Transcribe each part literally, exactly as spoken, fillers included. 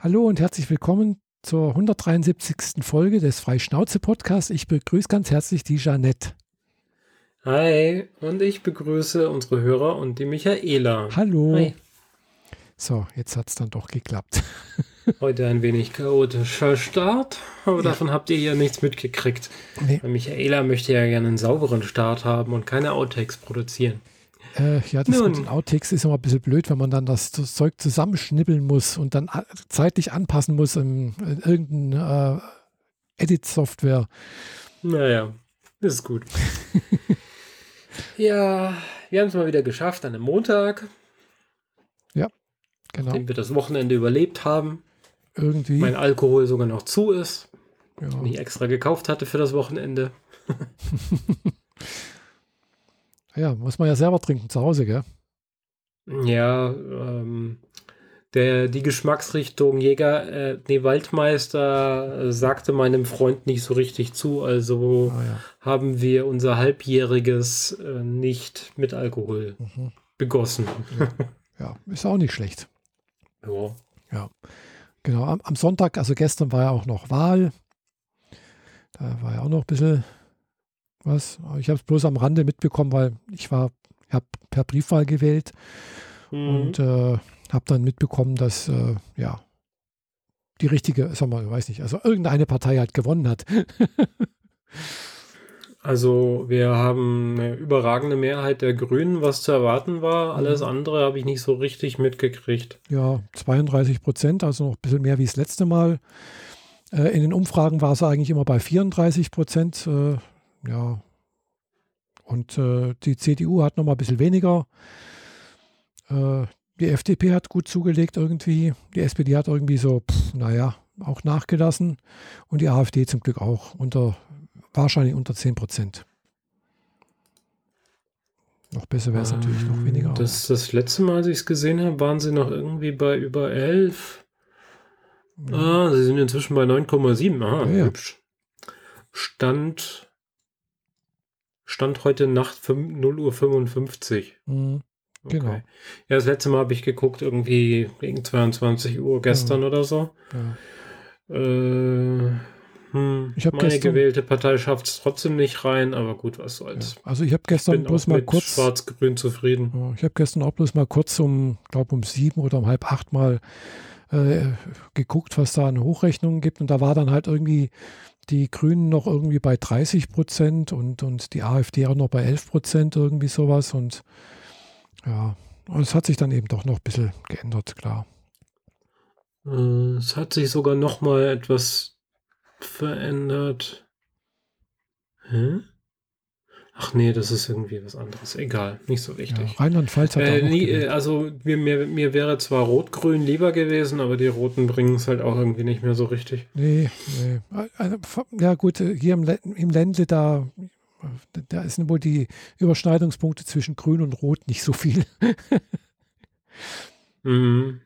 Hallo und herzlich willkommen zur hundertdreiundsiebzigsten Folge des Freischnauze-Podcasts. Ich begrüße ganz herzlich die Janette. Hi, und ich begrüße unsere Hörer und die Michaela. Hallo. Hi. So, jetzt hat es dann doch geklappt. Heute ein wenig chaotischer Start, aber ja. Davon habt ihr ja nichts mitgekriegt. Nee. Michaela möchte ja gerne einen sauberen Start haben und keine Outtakes produzieren. Äh, ja, das Nun. mit den Outtakes ist immer ein bisschen blöd, wenn man dann das Zeug zusammenschnibbeln muss und dann zeitlich anpassen muss in, in irgendeine äh, Edit-Software. Naja, das ist gut. Ja, wir haben es mal wieder geschafft an einem Montag. Ja, genau. Nachdem wir das Wochenende überlebt haben. Irgendwie. Mein Alkohol sogar noch zu ist, ja. Den ich extra gekauft hatte für das Wochenende. Ja, muss man ja selber trinken zu Hause, gell? Ja, ähm, der, die Geschmacksrichtung Jäger, äh, nee, Waldmeister äh, sagte meinem Freund nicht so richtig zu, also ah, ja. haben wir unser Halbjähriges äh, nicht mit Alkohol mhm. begossen. Ja. Ja, ist auch nicht schlecht. Ja. Ja. Genau, am, am Sonntag, also gestern war ja auch noch Wahl, da war ja auch noch ein bisschen... Was? Ich habe es bloß am Rande mitbekommen, weil ich war, habe per Briefwahl gewählt mhm. und äh, habe dann mitbekommen, dass äh, ja die richtige, sag mal, weiß nicht, also irgendeine Partei halt gewonnen hat. Also wir haben eine überragende Mehrheit der Grünen, was zu erwarten war. Alles mhm. andere habe ich nicht so richtig mitgekriegt. Ja, zweiunddreißig Prozent, also noch ein bisschen mehr wie das letzte Mal. Äh, in den Umfragen war es eigentlich immer bei vierunddreißig Prozent. Äh, Ja, und äh, die C D U hat noch mal ein bisschen weniger. Äh, die F D P hat gut zugelegt irgendwie. Die S P D hat irgendwie so, pff, naja, auch nachgelassen. Und die A f D zum Glück auch, unter wahrscheinlich unter zehn Prozent. Noch besser wäre es ähm, natürlich noch weniger. Das, das letzte Mal, als ich es gesehen habe, waren sie noch irgendwie bei über elf. Ja. Ah, sie sind inzwischen bei neun Komma sieben. Aha, ja, ja. Hübsch. Stand... Stand heute Nacht null Uhr fünfundfünfzig. Mhm, genau. Okay. Ja, das letzte Mal habe ich geguckt, irgendwie gegen zweiundzwanzig Uhr gestern mhm. oder so. Ja. Äh, hm, ich meine gestern, gewählte Partei schafft es trotzdem nicht rein, aber gut, was soll's. Ja. Also ich habe gestern ich bin bloß auch mal mit kurz. Schwarz-Grün zufrieden. Ja, ich habe gestern auch bloß mal kurz um, glaube um sieben oder um halb acht mal äh, geguckt, was da an Hochrechnungen gibt. Und da war dann halt irgendwie. Die Grünen noch irgendwie bei dreißig Prozent und, und die A f D auch noch bei elf Prozent irgendwie sowas. Und ja, und es hat sich dann eben doch noch ein bisschen geändert, klar. Es hat sich sogar noch mal etwas verändert. Hä? Ach nee, das ist irgendwie was anderes. Egal, nicht so wichtig. Ja, Rheinland-Pfalz hat äh, auch nie, also mir, mir, mir wäre zwar Rot-Grün lieber gewesen, aber die Roten bringen es halt auch irgendwie nicht mehr so richtig. Nee, nee. Ja gut, hier im, im Ländle, da, da sind wohl die Überschneidungspunkte zwischen Grün und Rot nicht so viel. mhm.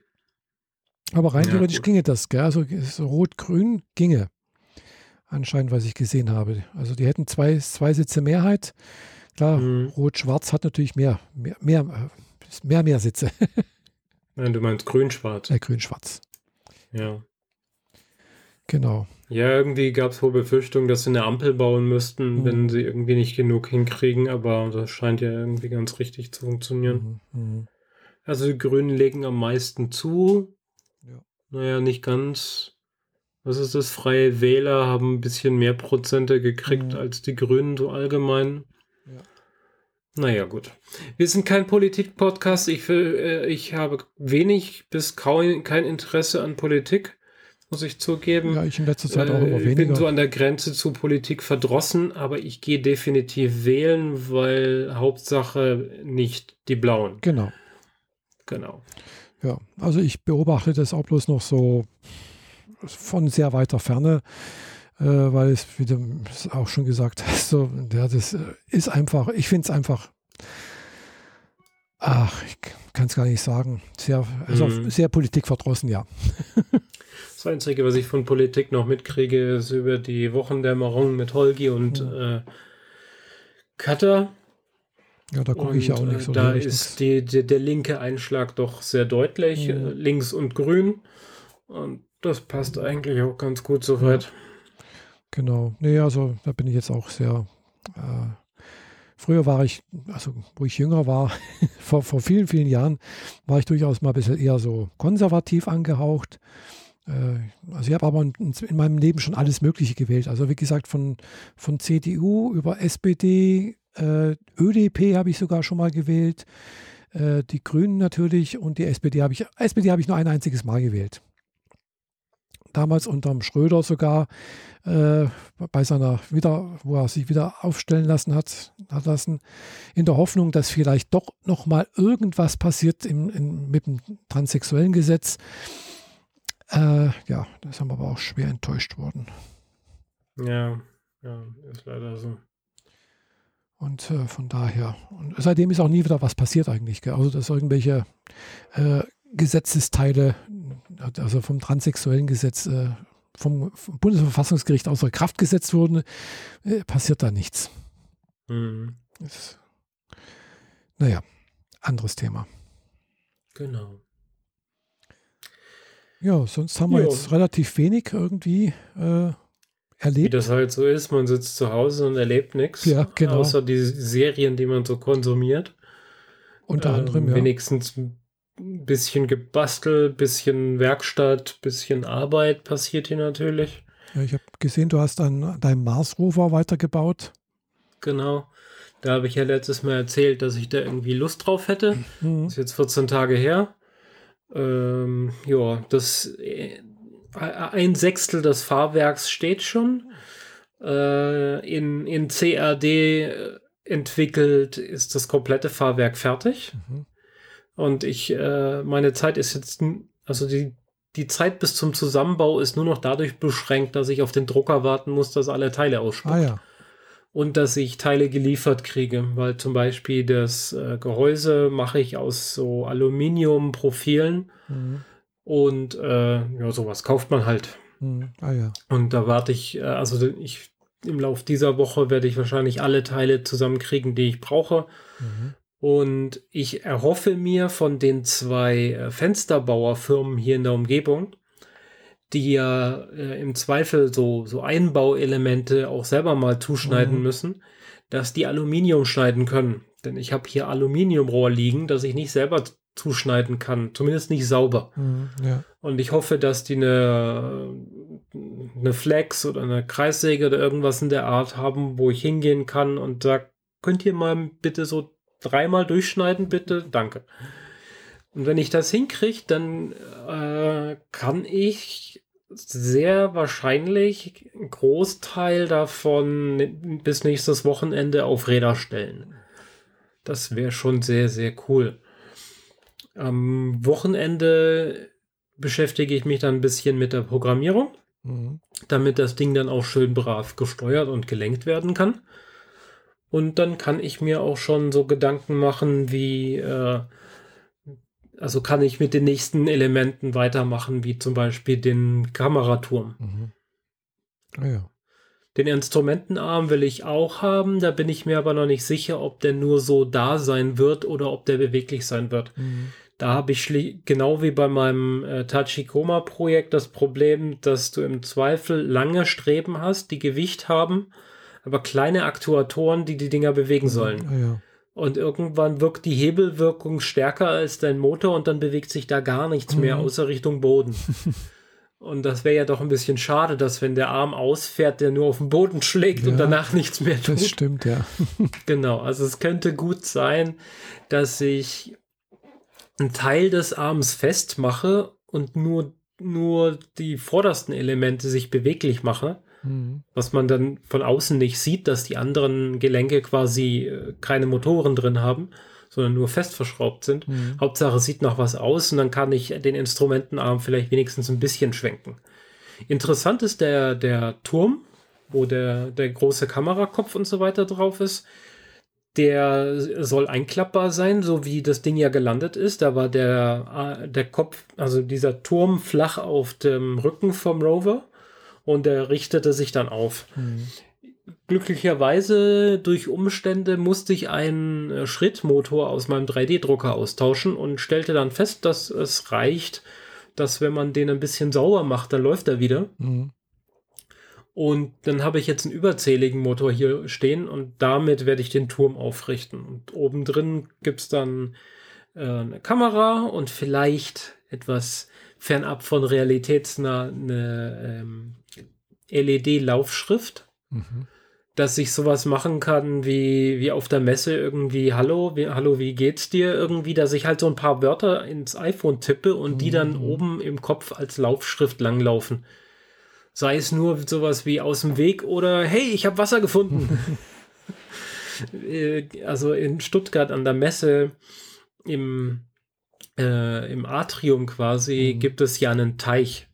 Aber rein ja, theoretisch gut. ginge das, gell? Also Rot-Grün ginge. Anscheinend, was ich gesehen habe. Also die hätten zwei, zwei Sitze Mehrheit. Klar, mhm. Rot-Schwarz hat natürlich mehr, mehr, mehr, mehr, mehr Sitze. Nein, du meinst Grün-Schwarz. Ja, Grün-Schwarz. Ja. Genau. Ja, irgendwie gab es wohl Befürchtungen, dass sie eine Ampel bauen müssten, mhm. wenn sie irgendwie nicht genug hinkriegen, aber das scheint ja irgendwie ganz richtig zu funktionieren. Mhm. Mhm. Also die Grünen legen am meisten zu. Ja. Naja, nicht ganz... Was ist das? Freie Wähler haben ein bisschen mehr Prozente gekriegt mhm. als die Grünen so allgemein. Ja. Naja, gut. Wir sind kein Politik-Podcast. Ich, äh, ich habe wenig bis kaum kein Interesse an Politik, muss ich zugeben. Ja, ich in letzter Zeit äh, auch immer weniger. Ich bin so an der Grenze zu Politik verdrossen, aber ich gehe definitiv wählen, weil Hauptsache nicht die Blauen. Genau. Genau. Ja, also ich beobachte das auch bloß noch so... von sehr weiter Ferne, äh, weil es, wie du es auch schon gesagt hast, so, ja, das ist einfach, ich finde es einfach, ach, ich kann es gar nicht sagen, sehr, also mhm. sehr politikverdrossen, ja. Das Einzige, was ich von Politik noch mitkriege, ist über die Wochendämmerung mit Holgi und mhm. äh, Katter. Ja, da gucke ich ja auch nicht so. Da ist die, die, der linke Einschlag doch sehr deutlich, mhm. äh, links und grün. Und das passt eigentlich auch ganz gut soweit. Genau. Nee, also da bin ich jetzt auch sehr... Äh, früher war ich, also wo ich jünger war, vor, vor vielen, vielen Jahren, war ich durchaus mal ein bisschen eher so konservativ angehaucht. Äh, also ich habe aber in, in meinem Leben schon alles Mögliche gewählt. Also wie gesagt, von, von C D U über S P D, äh, Ö D P habe ich sogar schon mal gewählt, äh, die Grünen natürlich und die S P D habe ich, S P D habe ich nur ein einziges Mal gewählt. Damals unterm Schröder sogar, äh, bei seiner wieder, wo er sich wieder aufstellen lassen hat, hat lassen, in der Hoffnung, dass vielleicht doch nochmal irgendwas passiert im, im, mit dem transsexuellen Gesetz. Äh, ja, da sind wir aber auch schwer enttäuscht worden. Ja, ja, ist leider so. Und äh, von daher, und seitdem ist auch nie wieder was passiert eigentlich, gell? Also dass irgendwelche äh, Gesetzesteile, also vom transsexuellen Gesetz, äh, vom, vom Bundesverfassungsgericht außer Kraft gesetzt wurden, äh, passiert da nichts. Mhm. Das, naja, anderes Thema. Genau. Ja, sonst haben wir jo. jetzt relativ wenig irgendwie äh, erlebt. Wie das halt so ist, man sitzt zu Hause und erlebt nichts, ja, genau. Außer die Serien, die man so konsumiert. Unter anderem, ähm, ja. Wenigstens bisschen gebastelt, bisschen Werkstatt, bisschen Arbeit passiert hier natürlich. Ja, ich habe gesehen, du hast an deinem Mars-Rover weitergebaut. Genau. Da habe ich ja letztes Mal erzählt, dass ich da irgendwie Lust drauf hätte. Mhm. Das ist jetzt vierzehn Tage her. Ähm, ja, das äh, ein Sechstel des Fahrwerks steht schon. Äh, in, in C A D entwickelt ist das komplette Fahrwerk fertig. Mhm. Und ich, äh, meine Zeit ist jetzt, also die, die Zeit bis zum Zusammenbau ist nur noch dadurch beschränkt, dass ich auf den Drucker warten muss, dass alle Teile ausspuckt. Ah, ja. Und dass ich Teile geliefert kriege, weil zum Beispiel das äh, Gehäuse mache ich aus so Aluminiumprofilen. Mhm. Und äh, ja, sowas kauft man halt. Mhm. Ah, ja. Und da warte ich, äh, also ich im Laufe dieser Woche werde ich wahrscheinlich alle Teile zusammenkriegen, die ich brauche. Mhm. Und ich erhoffe mir von den zwei Fensterbauerfirmen hier in der Umgebung, die ja äh, im Zweifel so, so Einbauelemente auch selber mal zuschneiden mhm. müssen, dass die Aluminium schneiden können. Denn ich habe hier Aluminiumrohr liegen, das ich nicht selber zuschneiden kann, zumindest nicht sauber. Mhm, ja. Und ich hoffe, dass die eine, eine Flex oder eine Kreissäge oder irgendwas in der Art haben, wo ich hingehen kann und sage, könnt ihr mal bitte so dreimal durchschneiden, bitte, danke. Und wenn ich das hinkriege, dann äh, kann ich sehr wahrscheinlich einen Großteil davon bis nächstes Wochenende auf Räder stellen. Das wäre schon sehr, sehr cool. Am Wochenende beschäftige ich mich dann ein bisschen mit der Programmierung, mhm. damit das Ding dann auch schön brav gesteuert und gelenkt werden kann. Und dann kann ich mir auch schon so Gedanken machen, wie, äh, also kann ich mit den nächsten Elementen weitermachen, wie zum Beispiel den Kameraturm. Mhm. Ah, ja. Den Instrumentenarm will ich auch haben, da bin ich mir aber noch nicht sicher, ob der nur so da sein wird oder ob der beweglich sein wird. Mhm. Da habe ich schli- genau wie bei meinem äh, Tachikoma-Projekt das Problem, dass du im Zweifel lange Streben hast, die Gewicht haben, aber kleine Aktuatoren, die die Dinger bewegen sollen. Ah, ja. Und irgendwann wirkt die Hebelwirkung stärker als dein Motor und dann bewegt sich da gar nichts mhm. mehr, außer Richtung Boden. Und das wäre ja doch ein bisschen schade, dass wenn der Arm ausfährt, der nur auf den Boden schlägt ja, und danach nichts mehr tut. Das stimmt, ja. Genau, also es könnte gut sein, dass ich einen Teil des Arms festmache und nur, nur die vordersten Elemente sich beweglich mache. Was man dann von außen nicht sieht, dass die anderen Gelenke quasi keine Motoren drin haben, sondern nur fest verschraubt sind. Mhm. Hauptsache es sieht noch was aus und dann kann ich den Instrumentenarm vielleicht wenigstens ein bisschen schwenken. Interessant ist der, der Turm, wo der, der große Kamerakopf und so weiter drauf ist. Der soll einklappbar sein, so wie das Ding ja gelandet ist. Da war der, der Kopf, also dieser Turm flach auf dem Rücken vom Rover. Und er richtete sich dann auf. Mhm. Glücklicherweise durch Umstände musste ich einen Schrittmotor aus meinem drei D-Drucker austauschen und stellte dann fest, dass es reicht, dass wenn man den ein bisschen sauber macht, dann läuft er wieder. Mhm. Und dann habe ich jetzt einen überzähligen Motor hier stehen und damit werde ich den Turm aufrichten. Und oben drin gibt es dann äh, eine Kamera und vielleicht etwas fernab von realitätsnah eine ähm, L E D-Laufschrift, mhm. dass ich sowas machen kann wie, wie auf der Messe irgendwie Hallo, wie, Hallo, wie geht's dir? Irgendwie, dass ich halt so ein paar Wörter ins iPhone tippe und mhm. die dann oben im Kopf als Laufschrift langlaufen. Sei es nur sowas wie aus dem Weg oder hey, ich habe Wasser gefunden. Also in Stuttgart an der Messe im, äh, im Atrium quasi mhm. gibt es ja einen Teich.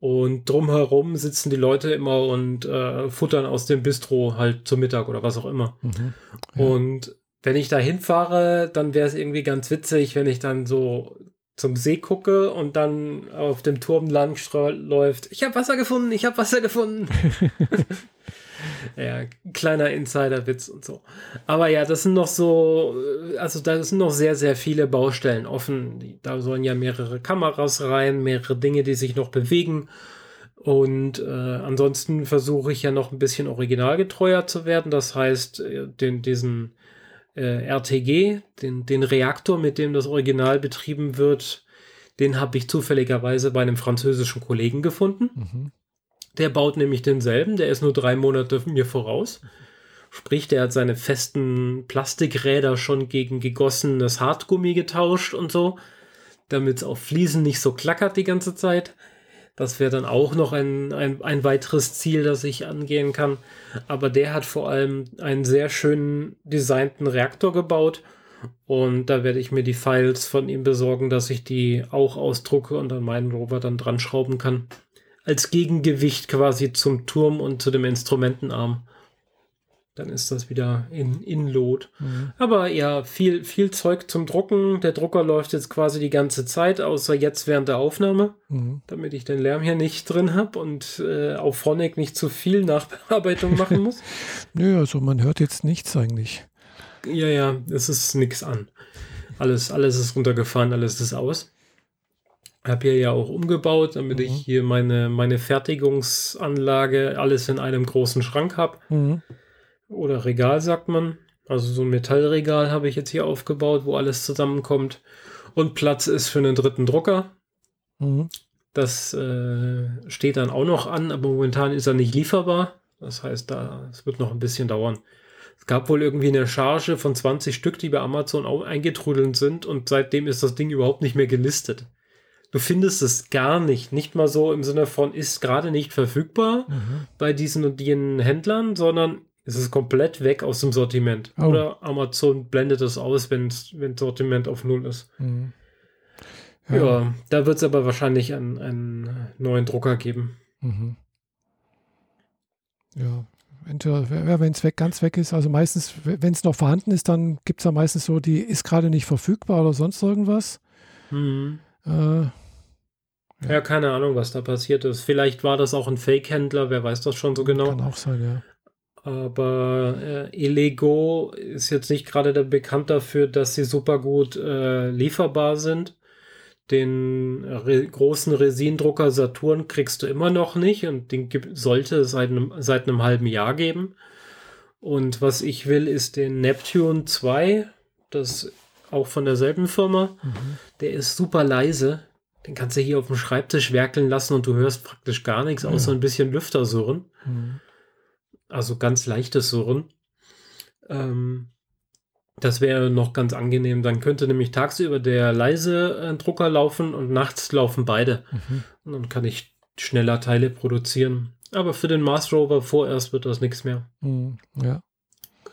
Und drumherum sitzen die Leute immer und äh, futtern aus dem Bistro halt zum Mittag oder was auch immer. Mhm. Ja. Und wenn ich da hinfahre, dann wäre es irgendwie ganz witzig, wenn ich dann so zum See gucke und dann auf dem Turm lang läuft. Ich habe Wasser gefunden, ich habe Wasser gefunden. Ja, kleiner Insider-Witz und so. Aber ja, das sind noch so, also da sind noch sehr, sehr viele Baustellen offen. Da sollen ja mehrere Kameras rein, mehrere Dinge, die sich noch bewegen. Und äh, ansonsten versuche ich ja noch ein bisschen originalgetreuer zu werden. Das heißt, den, diesen äh, R T G, den, den Reaktor, mit dem das Original betrieben wird, den habe ich zufälligerweise bei einem französischen Kollegen gefunden. Mhm. Der baut nämlich denselben, der ist nur drei Monate mir voraus. Sprich, der hat seine festen Plastikräder schon gegen gegossenes Hartgummi getauscht und so, damit es auf Fliesen nicht so klackert die ganze Zeit. Das wäre dann auch noch ein, ein, ein weiteres Ziel, das ich angehen kann. Aber der hat vor allem einen sehr schönen designten Reaktor gebaut. Und da werde ich mir die Files von ihm besorgen, dass ich die auch ausdrucke und an meinen Rover dann dran schrauben kann. Als Gegengewicht quasi zum Turm und zu dem Instrumentenarm. Dann ist das wieder in, in Lot. Mhm. Aber ja, viel, viel Zeug zum Drucken. Der Drucker läuft jetzt quasi die ganze Zeit, außer jetzt während der Aufnahme, mhm. damit ich den Lärm hier nicht drin habe und äh, auf Phonic nicht zu viel Nachbearbeitung machen muss. Nö, also man hört jetzt nichts eigentlich. Ja, ja, es ist nichts an. Alles, alles ist runtergefahren, alles ist aus. Habe hier ja auch umgebaut, damit mhm. ich hier meine, meine Fertigungsanlage alles in einem großen Schrank habe. Mhm. Oder Regal, sagt man. Also so ein Metallregal habe ich jetzt hier aufgebaut, wo alles zusammenkommt. Und Platz ist für einen dritten Drucker. Mhm. Das äh, steht dann auch noch an, aber momentan ist er nicht lieferbar. Das heißt, da, es wird noch ein bisschen dauern. Es gab wohl irgendwie eine Charge von zwanzig Stück, die bei Amazon auch eingetrudelt sind. Und seitdem ist das Ding überhaupt nicht mehr gelistet. Du findest es gar nicht, nicht mal so im Sinne von ist gerade nicht verfügbar mhm. bei diesen und jenen Händlern, sondern es ist komplett weg aus dem Sortiment. Oh. Oder Amazon blendet das aus, wenn wenn Sortiment auf Null ist. Mhm. Ja. Ja, da wird es aber wahrscheinlich einen, einen neuen Drucker geben. Mhm. Ja, entweder wenn es weg, ganz weg ist, also meistens, wenn es noch vorhanden ist, dann gibt es ja meistens so, die ist gerade nicht verfügbar oder sonst irgendwas. Mhm. Äh, Ja, keine Ahnung, was da passiert ist. Vielleicht war das auch ein Fake-Händler, wer weiß das schon so genau. Kann auch sein, ja. Aber äh, Elegoo ist jetzt nicht gerade bekannt dafür, dass sie super gut äh, lieferbar sind. Den re- großen Resindrucker Saturn kriegst du immer noch nicht und den gibt, sollte es seit einem, seit einem halben Jahr geben. Und was ich will, ist den Neptune zwei, das auch von derselben Firma. Mhm. Der ist super leise. Den kannst du hier auf dem Schreibtisch werkeln lassen und du hörst praktisch gar nichts, außer ja. ein bisschen Lüftersurren. Mhm. Also ganz leichtes Surren. Ähm, das wäre noch ganz angenehm. Dann könnte nämlich tagsüber der leise äh, Drucker laufen und nachts laufen beide. Mhm. Und dann kann ich schneller Teile produzieren. Aber für den Mars-Rover vorerst wird das nichts mehr. Mhm. Ja.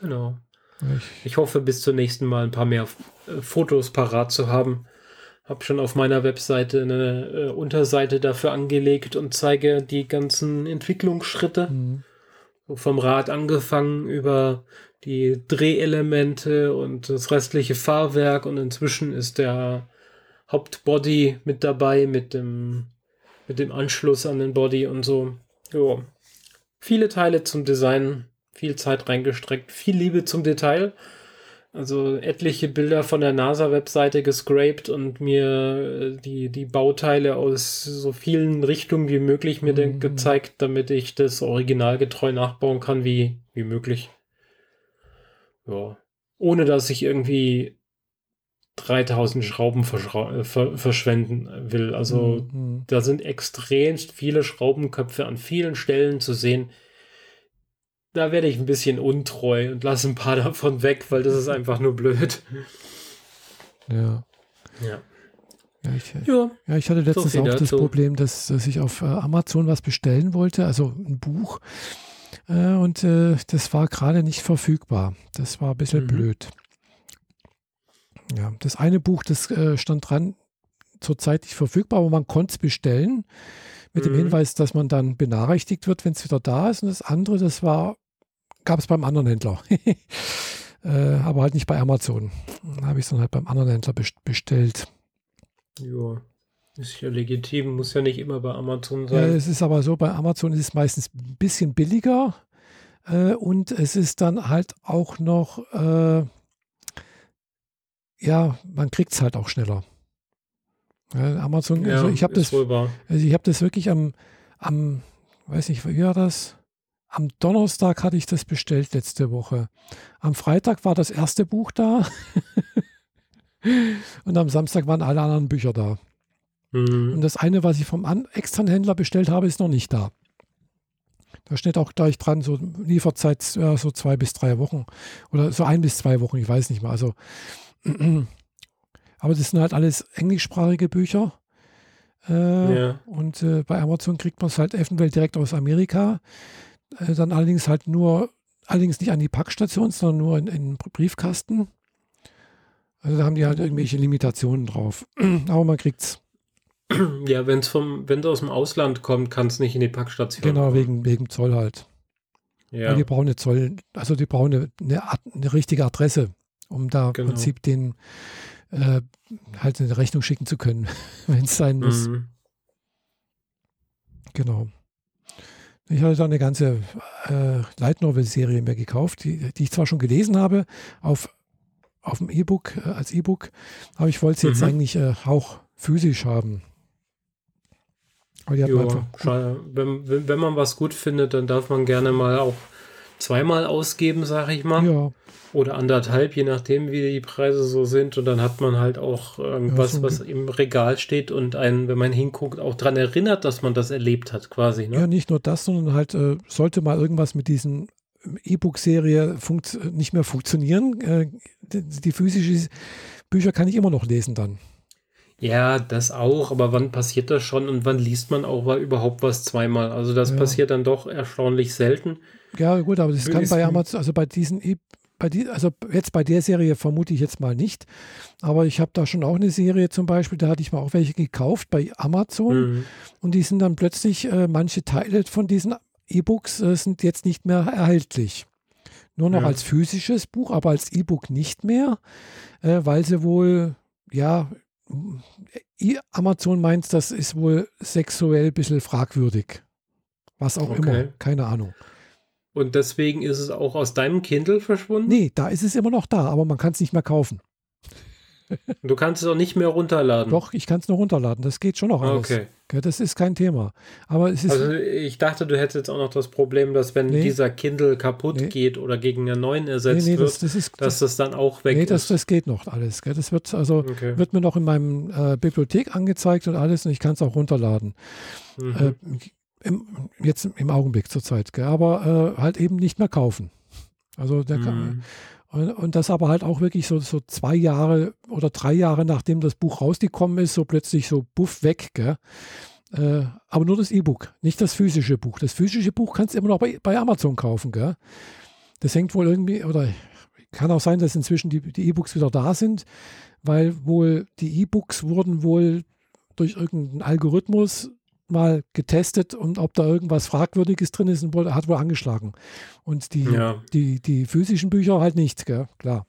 Genau. Ich, ich hoffe, bis zum nächsten Mal ein paar mehr äh, Fotos parat zu haben. Habe schon auf meiner Webseite eine äh, Unterseite dafür angelegt und zeige die ganzen Entwicklungsschritte. Mhm. So vom Rad angefangen über die Drehelemente und das restliche Fahrwerk und inzwischen ist der Hauptbody mit dabei mit dem, mit dem Anschluss an den Body und so. Jo. Viele Teile zum Design, viel Zeit reingestreckt, viel Liebe zum Detail. Also etliche Bilder von der NASA-Webseite gescraped und mir die, die Bauteile aus so vielen Richtungen wie möglich mir mhm. gezeigt, damit ich das originalgetreu nachbauen kann, wie, wie möglich. Ja. Ohne dass ich irgendwie dreitausend Schrauben verschra- ver- verschwenden will. Also mhm. da sind extrem viele Schraubenköpfe an vielen Stellen zu sehen. Da werde ich ein bisschen untreu und lasse ein paar davon weg, weil das ist einfach nur blöd. Ja. Ja. Ja, ich, ja. ja, ich hatte letztens so auch das dazu. Problem, dass, dass ich auf Amazon was bestellen wollte, also ein Buch. Äh, und äh, das war gerade nicht verfügbar. Das war ein bisschen mhm. blöd. Ja, das eine Buch, das äh, stand dran, zurzeit nicht verfügbar, aber man konnte es bestellen. Mit dem mhm. Hinweis, dass man dann benachrichtigt wird, wenn es wieder da ist. Und das andere, das war, gab es beim anderen Händler. äh, aber halt nicht bei Amazon. Da habe ich es dann halt beim anderen Händler bestellt. Ja, ist ja legitim. Muss ja nicht immer bei Amazon sein. Äh, es ist aber so, bei Amazon ist es meistens ein bisschen billiger. Äh, und es ist dann halt auch noch, äh, ja, man kriegt es halt auch schneller. Amazon, ja, also ich habe das, also ich habe das wirklich am, am, weiß nicht, wie war das? Am Donnerstag hatte ich das bestellt letzte Woche. Am Freitag war das erste Buch da und am Samstag waren alle anderen Bücher da. Mhm. Und das eine, was ich vom an- externen Händler bestellt habe, ist noch nicht da. Da steht auch gleich dran, so Lieferzeit ja, so zwei bis drei Wochen oder so ein bis zwei Wochen, ich weiß nicht mehr. Also aber das sind halt alles englischsprachige Bücher. Äh, ja. Und äh, bei Amazon kriegt man es halt eventuell direkt aus Amerika. Äh, dann allerdings halt nur, allerdings nicht an die Packstation, sondern nur in den Briefkasten. Also da haben die halt irgendwelche Limitationen drauf. Aber man kriegt's. Ja, wenn es vom, wenn es aus dem Ausland kommt, kann es nicht in die Packstation. Genau, wegen, wegen Zoll halt. Ja. Weil die brauchen eine Zoll, also die brauchen eine, eine, eine richtige Adresse, um da im genau. Prinzip den Äh, halt eine Rechnung schicken zu können, wenn es sein muss. Mhm. Genau. Ich hatte da eine ganze äh, Light Novel-Serie mir gekauft, die, die ich zwar schon gelesen habe, auf, auf dem E-Book, äh, als E-Book, aber ich wollte sie mhm. jetzt eigentlich äh, auch physisch haben. Aber die hat jo, man einfach gut. Wenn, wenn man was gut findet, dann darf man gerne mal auch zweimal ausgeben, sage ich mal. Ja. Oder anderthalb, je nachdem, wie die Preise so sind. Und dann hat man halt auch irgendwas, ja, so was im Regal steht und einen, wenn man hinguckt, auch daran erinnert, dass man das erlebt hat quasi. Ne? Ja, nicht nur das, sondern halt äh, sollte mal irgendwas mit diesen E-Book-Serie funkt- nicht mehr funktionieren. Äh, die, die physischen Bücher kann ich immer noch lesen dann. Ja, das auch, aber wann passiert das schon und wann liest man auch mal überhaupt was zweimal? Also das ja. passiert dann doch erstaunlich selten. Ja, gut, aber das kann bei Amazon, also bei diesen E-Book, Bei die, also jetzt bei der Serie vermute ich jetzt mal nicht, aber ich habe da schon auch eine Serie zum Beispiel, da hatte ich mal auch welche gekauft bei Amazon mhm. und die sind dann plötzlich, äh, manche Teile von diesen E-Books äh, sind jetzt nicht mehr erhältlich. Nur noch ja. als physisches Buch, aber als E-Book nicht mehr, äh, weil sie wohl, ja, Amazon meint, das ist wohl sexuell ein bisschen fragwürdig. Was auch okay. immer, keine Ahnung. Und deswegen ist es auch aus deinem Kindle verschwunden? Nee, da ist es immer noch da, aber man kann es nicht mehr kaufen. Du kannst es auch nicht mehr runterladen? Doch, ich kann es noch runterladen, das geht schon noch alles. Okay. Das ist kein Thema. Aber es ist also ich dachte, du hättest jetzt auch noch das Problem, dass wenn nee. dieser Kindle kaputt nee. geht oder gegen einen neuen ersetzt nee, nee, das, wird, das ist, dass das dann auch weg nee, ist. Nee, das, das geht noch alles. Gell? Das wird, also, okay. wird mir noch in meinem äh, Bibliothek angezeigt und alles und ich kann es auch runterladen. Mhm. Äh, Im, jetzt im Augenblick zur Zeit, gell? aber äh, halt eben nicht mehr kaufen. Also der mm. kann, und, und das aber halt auch wirklich so, so zwei Jahre oder drei Jahre, nachdem das Buch rausgekommen ist, so plötzlich so buff weg. Gell? Äh, aber nur das E-Book, nicht das physische Buch. Das physische Buch kannst du immer noch bei, bei Amazon kaufen. Gell? Das hängt wohl irgendwie, oder kann auch sein, dass inzwischen die, die E-Books wieder da sind, weil wohl die E-Books wurden wohl durch irgendeinen Algorithmus mal getestet und ob da irgendwas Fragwürdiges drin ist, hat wohl angeschlagen. Und die, ja. die, die physischen Bücher halt nicht, gell? Klar.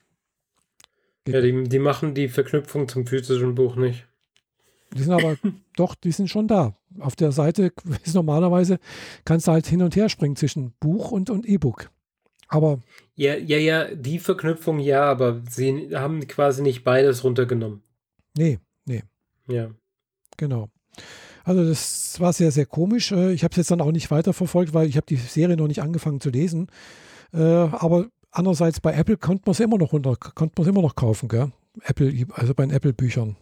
Geht ja, die, die machen die Verknüpfung zum physischen Buch nicht. Die sind aber, doch, die sind schon da. Auf der Seite ist normalerweise, kannst du halt hin und her springen zwischen Buch und, und E-Book. Aber ja, ja, ja, die Verknüpfung ja, aber sie haben quasi nicht beides runtergenommen. Nee, nee. Ja. Genau. Also das war sehr, sehr komisch. Ich habe es jetzt dann auch nicht weiterverfolgt, weil ich habe die Serie noch nicht angefangen zu lesen. Aber andererseits bei Apple konnte man es immer noch runter, konnte man es immer noch kaufen, gell? Apple, also bei den Apple-Büchern.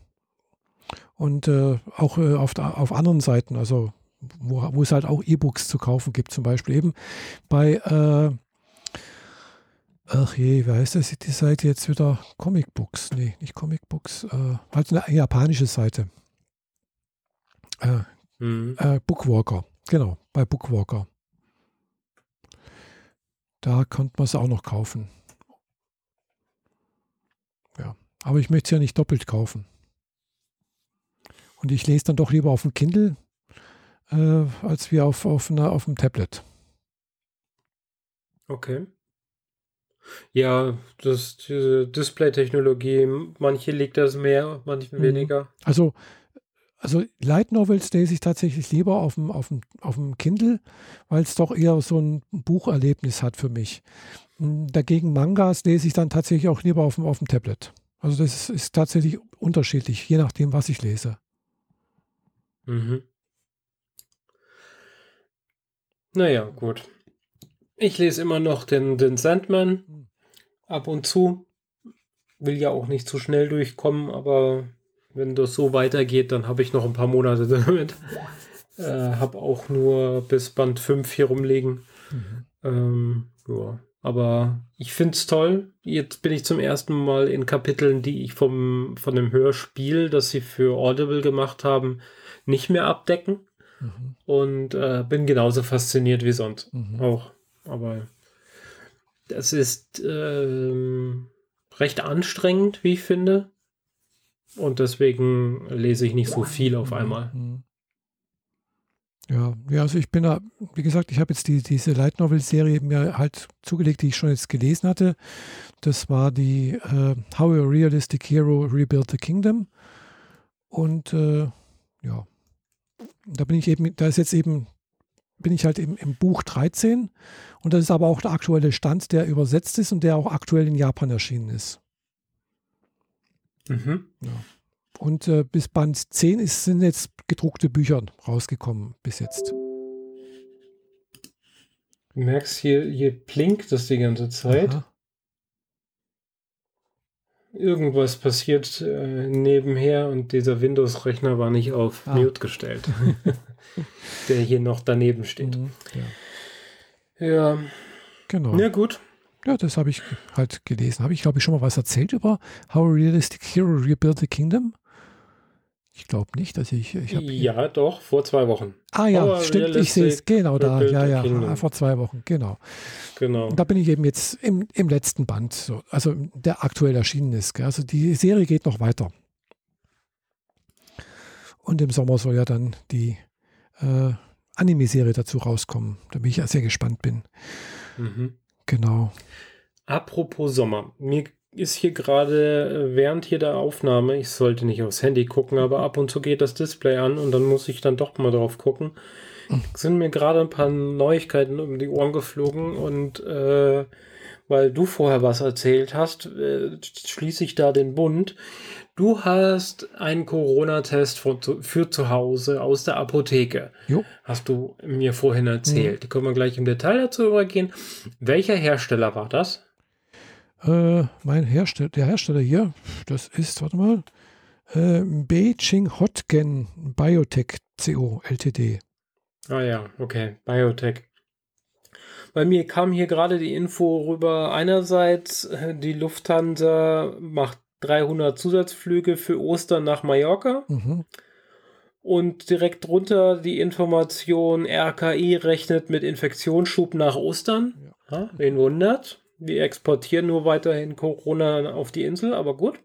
Und äh, auch äh, auf, auf anderen Seiten, also wo, wo es halt auch E-Books zu kaufen gibt, zum Beispiel eben bei, äh, ach je, wie heißt das, die Seite jetzt wieder? Comicbooks, nee, nicht Comicbooks, äh, halt eine japanische Seite. Äh, mhm. äh, BookWalker, genau, bei BookWalker. Da konnte man es auch noch kaufen. Ja, aber ich möchte es ja nicht doppelt kaufen. Und ich lese dann doch lieber auf dem Kindle, äh, als wie auf, auf, na, auf dem Tablet. Okay. Ja, das, diese Display-Technologie, manche liegt das mehr, manche mhm. weniger. Also, also Light Novels lese ich tatsächlich lieber auf dem, auf dem, auf dem Kindle, weil es doch eher so ein Bucherlebnis hat für mich. Dagegen Mangas lese ich dann tatsächlich auch lieber auf dem, auf dem Tablet. Also das ist, ist tatsächlich unterschiedlich, je nachdem, was ich lese. Mhm. Naja, gut. Ich lese immer noch den, den Sandman ab und zu. Will ja auch nicht zu schnell durchkommen, aber wenn das so weitergeht, dann habe ich noch ein paar Monate damit. Äh, habe auch nur bis Band fünf hier rumliegen. Mhm. Ähm, ja. Aber ich finde es toll. Jetzt bin ich zum ersten Mal in Kapiteln, die ich vom, von dem Hörspiel, das sie für Audible gemacht haben, nicht mehr abdecken. Mhm. Und äh, bin genauso fasziniert wie sonst mhm. auch. Aber das ist äh, recht anstrengend, wie ich finde. Und deswegen lese ich nicht so viel auf einmal. Mhm. Ja, ja, also ich bin da, wie gesagt, ich habe jetzt die, diese Light Novel-Serie mir halt zugelegt, die ich schon jetzt gelesen hatte. Das war die äh, How a Realistic Hero Rebuilt the Kingdom. Und äh, ja, da bin ich eben, da ist jetzt eben, bin ich halt eben im Buch dreizehn. Und das ist aber auch der aktuelle Stand, der übersetzt ist und der auch aktuell in Japan erschienen ist. Mhm. Ja. Und äh, bis Band zehn ist, sind jetzt gedruckte Bücher rausgekommen bis jetzt. Du merkst, hier, hier blinkt das die ganze Zeit. Aha. Irgendwas passiert äh, nebenher und dieser Windows-Rechner war nicht auf ah. Mute gestellt. Der hier noch daneben steht. Mhm, ja. ja. Genau. Ja, gut. Ja, das habe ich halt gelesen. Habe ich, glaube ich, schon mal was erzählt über How a Realistic Hero Rebuilt the Kingdom? Ich glaube nicht, dass ich... ich ja, doch, vor zwei Wochen. Ah ja, Aber stimmt, ich sehe es, genau da. Ja, ja, ja, vor zwei Wochen, genau. genau. Und da bin ich eben jetzt im, im letzten Band, so, also der aktuell erschienen ist. Gell? Also die Serie geht noch weiter. Und im Sommer soll ja dann die äh, Anime-Serie dazu rauskommen, damit ich ja sehr gespannt bin. Mhm. Genau. Apropos Sommer, mir ist hier gerade während hier der Aufnahme, ich sollte nicht aufs Handy gucken, aber ab und zu geht das Display an und dann muss ich dann doch mal drauf gucken. Sind mir gerade ein paar Neuigkeiten um die Ohren geflogen und äh, weil du vorher was erzählt hast, äh, schließe ich da den Bund. Du hast einen Corona-Test für zu, für zu Hause aus der Apotheke. Jo. Hast du mir vorhin erzählt. Mhm. Können wir gleich im Detail dazu übergehen. Welcher Hersteller war das? Äh, mein Hersteller, der Hersteller hier, das ist, warte mal, äh, Beijing Hotgen Biotech Co. Ltd. Ah ja, okay, Biotech. Bei mir kam hier gerade die Info rüber, einerseits die Lufthansa macht dreihundert Zusatzflüge für Ostern nach Mallorca mhm. und direkt drunter die Information, R K I rechnet mit Infektionsschub nach Ostern. Ja. Ha, wen wundert? Wir exportieren nur weiterhin Corona auf die Insel, aber gut.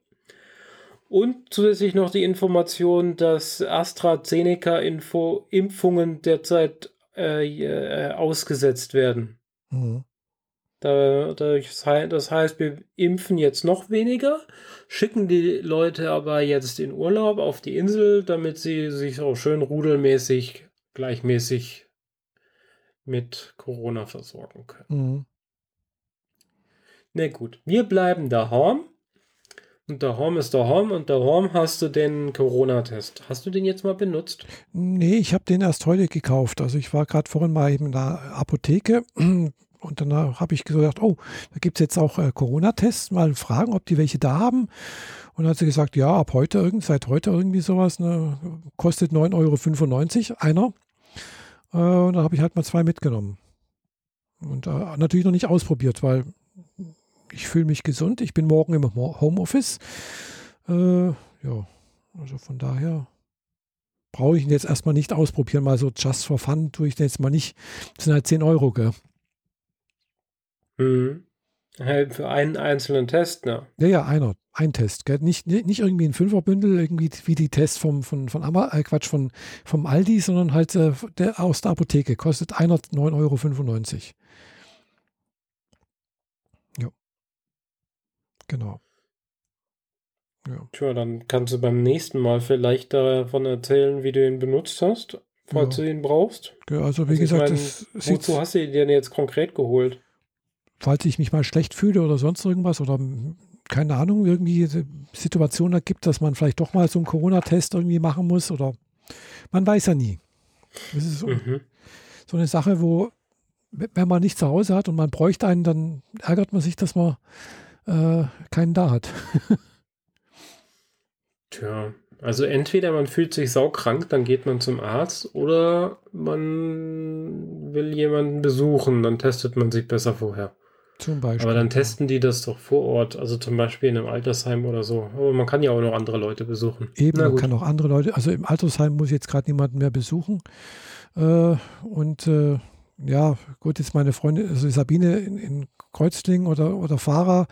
Und zusätzlich noch die Information, dass AstraZeneca-Impfungen derzeit äh, ausgesetzt werden. Mhm. Da, das heißt, wir impfen jetzt noch weniger, schicken die Leute aber jetzt in Urlaub auf die Insel, damit sie sich auch schön rudelmäßig, gleichmäßig mit Corona versorgen können. Mhm. Na gut, wir bleiben daheim. Und daheim ist daheim und daheim hast du den Corona-Test. Hast du den jetzt mal benutzt? Nee, ich habe den erst heute gekauft. Also ich war gerade vorhin mal eben in der Apotheke und danach habe ich gedacht, oh, da gibt es jetzt auch äh, Corona-Tests, mal fragen, ob die welche da haben. Und dann hat sie gesagt, ja, ab heute, irgend, seit heute irgendwie sowas, ne, kostet neun Euro fünfundneunzig einer. Äh, und dann habe ich halt mal zwei mitgenommen. Und äh, natürlich noch nicht ausprobiert, weil ich fühle mich gesund. Ich bin morgen im Homeoffice. Äh, ja, also von daher brauche ich ihn jetzt erstmal nicht ausprobieren. Mal so just for fun tue ich den jetzt mal nicht. Das sind halt zehn Euro, gell? Mhm. Für einen einzelnen Test, ne? Ja, ja, einer. Ein Test, gell? Nicht, nicht irgendwie ein Fünferbündel, irgendwie wie die Tests vom, von, von, äh, Quatsch, von, vom Aldi, sondern halt äh, der, aus der Apotheke. Kostet einer neun Euro fünfundneunzig. Ja. Genau. Ja. Tja, dann kannst du beim nächsten Mal vielleicht davon erzählen, wie du ihn benutzt hast, falls ja. du ihn brauchst. Ja, also wie also gesagt, mein, das wozu hast du ihn denn jetzt konkret geholt? Falls ich mich mal schlecht fühle oder sonst irgendwas oder keine Ahnung, irgendwie Situation ergibt, dass man vielleicht doch mal so einen Corona-Test irgendwie machen muss oder man weiß ja nie. Das ist so, mhm. so eine Sache, wo wenn man nichts zu Hause hat und man bräuchte einen, dann ärgert man sich, dass man äh, keinen da hat. Tja, also entweder man fühlt sich saukrank, dann geht man zum Arzt oder man will jemanden besuchen, dann testet man sich besser vorher. Zum Beispiel. Aber dann testen die das doch vor Ort, also zum Beispiel in einem Altersheim oder so. Aber man kann ja auch noch andere Leute besuchen. Eben, man kann auch andere Leute, also im Altersheim muss ich jetzt gerade niemanden mehr besuchen. Äh, und äh, ja, gut, jetzt meine Freundin, also Sabine in, in Kreuzlingen oder, oder Fahrer,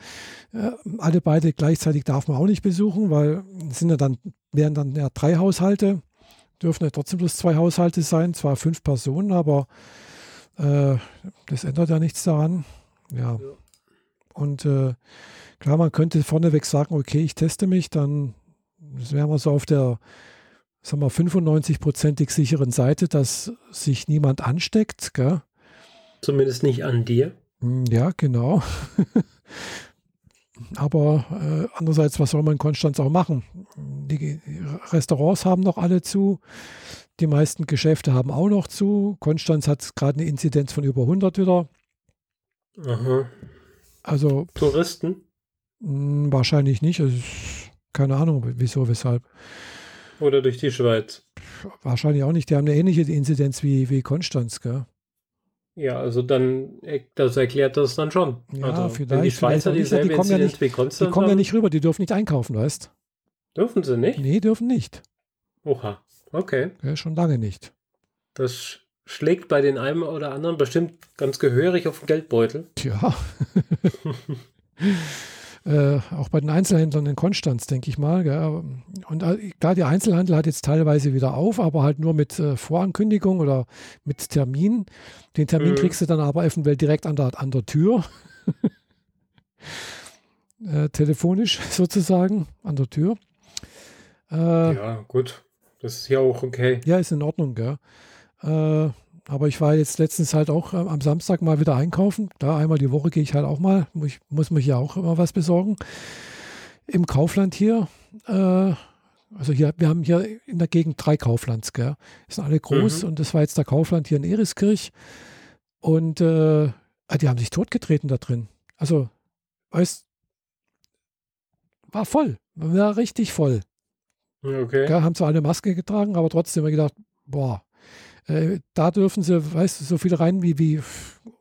äh, alle beide gleichzeitig darf man auch nicht besuchen, weil es sind ja dann, wären dann ja drei Haushalte, dürfen ja trotzdem bloß zwei Haushalte sein, zwar fünf Personen, aber äh, das ändert ja nichts daran. Ja, und äh, klar, man könnte vorneweg sagen, okay, ich teste mich, dann wären wir so auf der, sagen wir, fünfundneunzig prozentig sicheren Seite, dass sich niemand ansteckt, gell? Zumindest nicht an dir. Ja, genau. Aber äh, andererseits, was soll man in Konstanz auch machen? Die Restaurants haben noch alle zu, die meisten Geschäfte haben auch noch zu. Konstanz hat gerade eine Inzidenz von über hundert wieder. Aha. Also Touristen? Mh, wahrscheinlich nicht. Also, keine Ahnung, wieso, weshalb. Oder durch die Schweiz? Wahrscheinlich auch nicht. Die haben eine ähnliche Inzidenz wie, wie Konstanz, gell? Ja, also dann, das erklärt das dann schon. Ja, also, vielleicht. Wenn die Schweizer dieselbe die Inzidenz ja nicht, wie Konstanz Die kommen haben, ja nicht rüber, die dürfen nicht einkaufen, weißt du? Dürfen sie nicht? Nee, dürfen nicht. Oha, okay. Ja, schon lange nicht. Das schlägt bei den einen oder anderen bestimmt ganz gehörig auf den Geldbeutel. Tja. äh, auch bei den Einzelhändlern in Konstanz, denke ich mal. Gell? Und äh, klar, der Einzelhandel hat jetzt teilweise wieder auf, aber halt nur mit äh, Vorankündigung oder mit Termin. Den Termin mhm. kriegst du dann aber eventuell direkt an der, an der Tür. äh, telefonisch sozusagen, an der Tür. Äh, ja, gut. Das ist ja auch okay. Ja, ist in Ordnung, gell? Aber ich war jetzt letztens halt auch am Samstag mal wieder einkaufen. Da einmal die Woche gehe ich halt auch mal. Ich muss mich ja auch immer was besorgen. Im Kaufland hier, also hier, wir haben hier in der Gegend drei Kauflands, gell? Die sind alle groß mhm. und das war jetzt der Kaufland hier in Eriskirch. Und äh, die haben sich totgetreten da drin. Also, es war voll. War richtig voll. Okay. Gell? Haben zwar alle Maske getragen, aber trotzdem haben wir gedacht, boah, da dürfen sie, weißt du, so viel rein, wie, wie,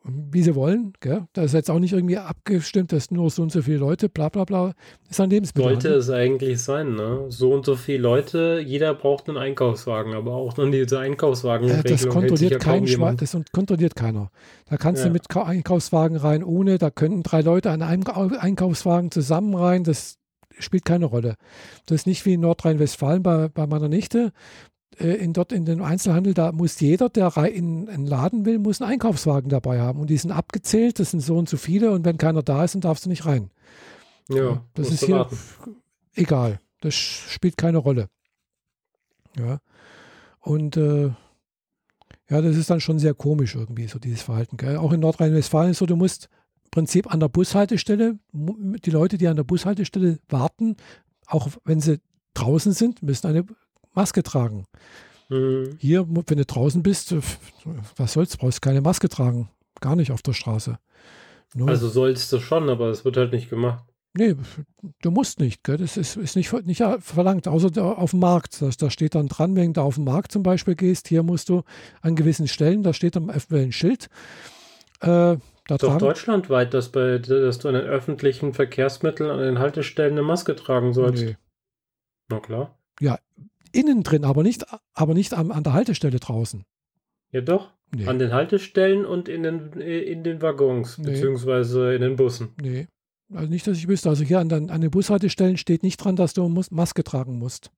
wie sie wollen. Gell? Da ist jetzt auch nicht irgendwie abgestimmt, dass nur so und so viele Leute, bla bla bla, ist ein Lebensmittel. Sollte es eigentlich sein, ne? So und so viele Leute, jeder braucht einen Einkaufswagen, aber auch dann diese Einkaufswagenregelung. Äh, das kontrolliert ja kein Schwein, das kontrolliert keiner. Da kannst ja. du mit Einkaufswagen rein, ohne, da könnten drei Leute an einem Einkaufswagen zusammen rein, das spielt keine Rolle. Das ist nicht wie in Nordrhein-Westfalen bei, bei meiner Nichte. In, dort in den Einzelhandel, da muss jeder, der in einen Laden will, muss einen Einkaufswagen dabei haben. Und die sind abgezählt, das sind so und so viele und wenn keiner da ist, dann darfst du nicht rein. Ja, das ist hier warten. Egal. Das spielt keine Rolle. Ja. Und äh, ja, das ist dann schon sehr komisch irgendwie, so dieses Verhalten. Gell? Auch in Nordrhein-Westfalen ist so, du musst Prinzip an der Bushaltestelle, die Leute, die an der Bushaltestelle warten, auch wenn sie draußen sind, müssen eine Maske tragen. Mhm. Hier, wenn du draußen bist, was soll's, brauchst keine Maske tragen. Gar nicht auf der Straße. Nur, also sollst du schon, aber es wird halt nicht gemacht. Nee, du musst nicht. Gell? Das ist, ist nicht, nicht verlangt, außer auf dem Markt. Da, da steht dann dran, wenn du auf den Markt zum Beispiel gehst, hier musst du an gewissen Stellen, da steht dann eventuell ein Schild. Äh, da ist doch deutschlandweit, dass, bei, dass du an den öffentlichen Verkehrsmitteln an den Haltestellen eine Maske tragen sollst. Nee. Na klar. Ja, innen drin, aber nicht, aber nicht an, an der Haltestelle draußen. Ja doch. Nee. An den Haltestellen und in den, in den Waggons, nee. Beziehungsweise in den Bussen. Nee, also nicht, dass ich wüsste. Also hier an den, an den Bushaltestellen steht nicht dran, dass du musst, Maske tragen musst.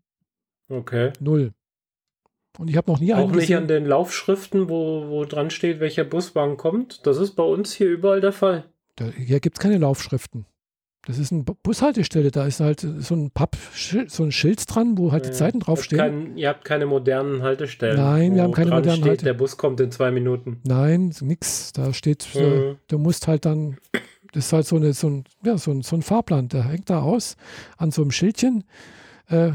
Okay. Null. Und ich habe noch nie einen gesehen. Auch nicht an den Laufschriften, wo, wo dran steht, welcher Buswagen kommt. Das ist bei uns hier überall der Fall. Da, hier gibt es keine Laufschriften. Das ist eine Bushaltestelle, da ist halt so ein Papp, so ein Schild dran, wo halt ja, die Zeiten draufstehen. Kein, ihr habt keine modernen Haltestellen. Nein, wir haben keine modernen Haltestellen. Der Bus kommt in zwei Minuten. Nein, nix. Da steht, mhm. da, du musst halt dann, das ist halt so, eine, so, ein, ja, so, ein, so ein Fahrplan, der hängt da aus an so einem Schildchen äh,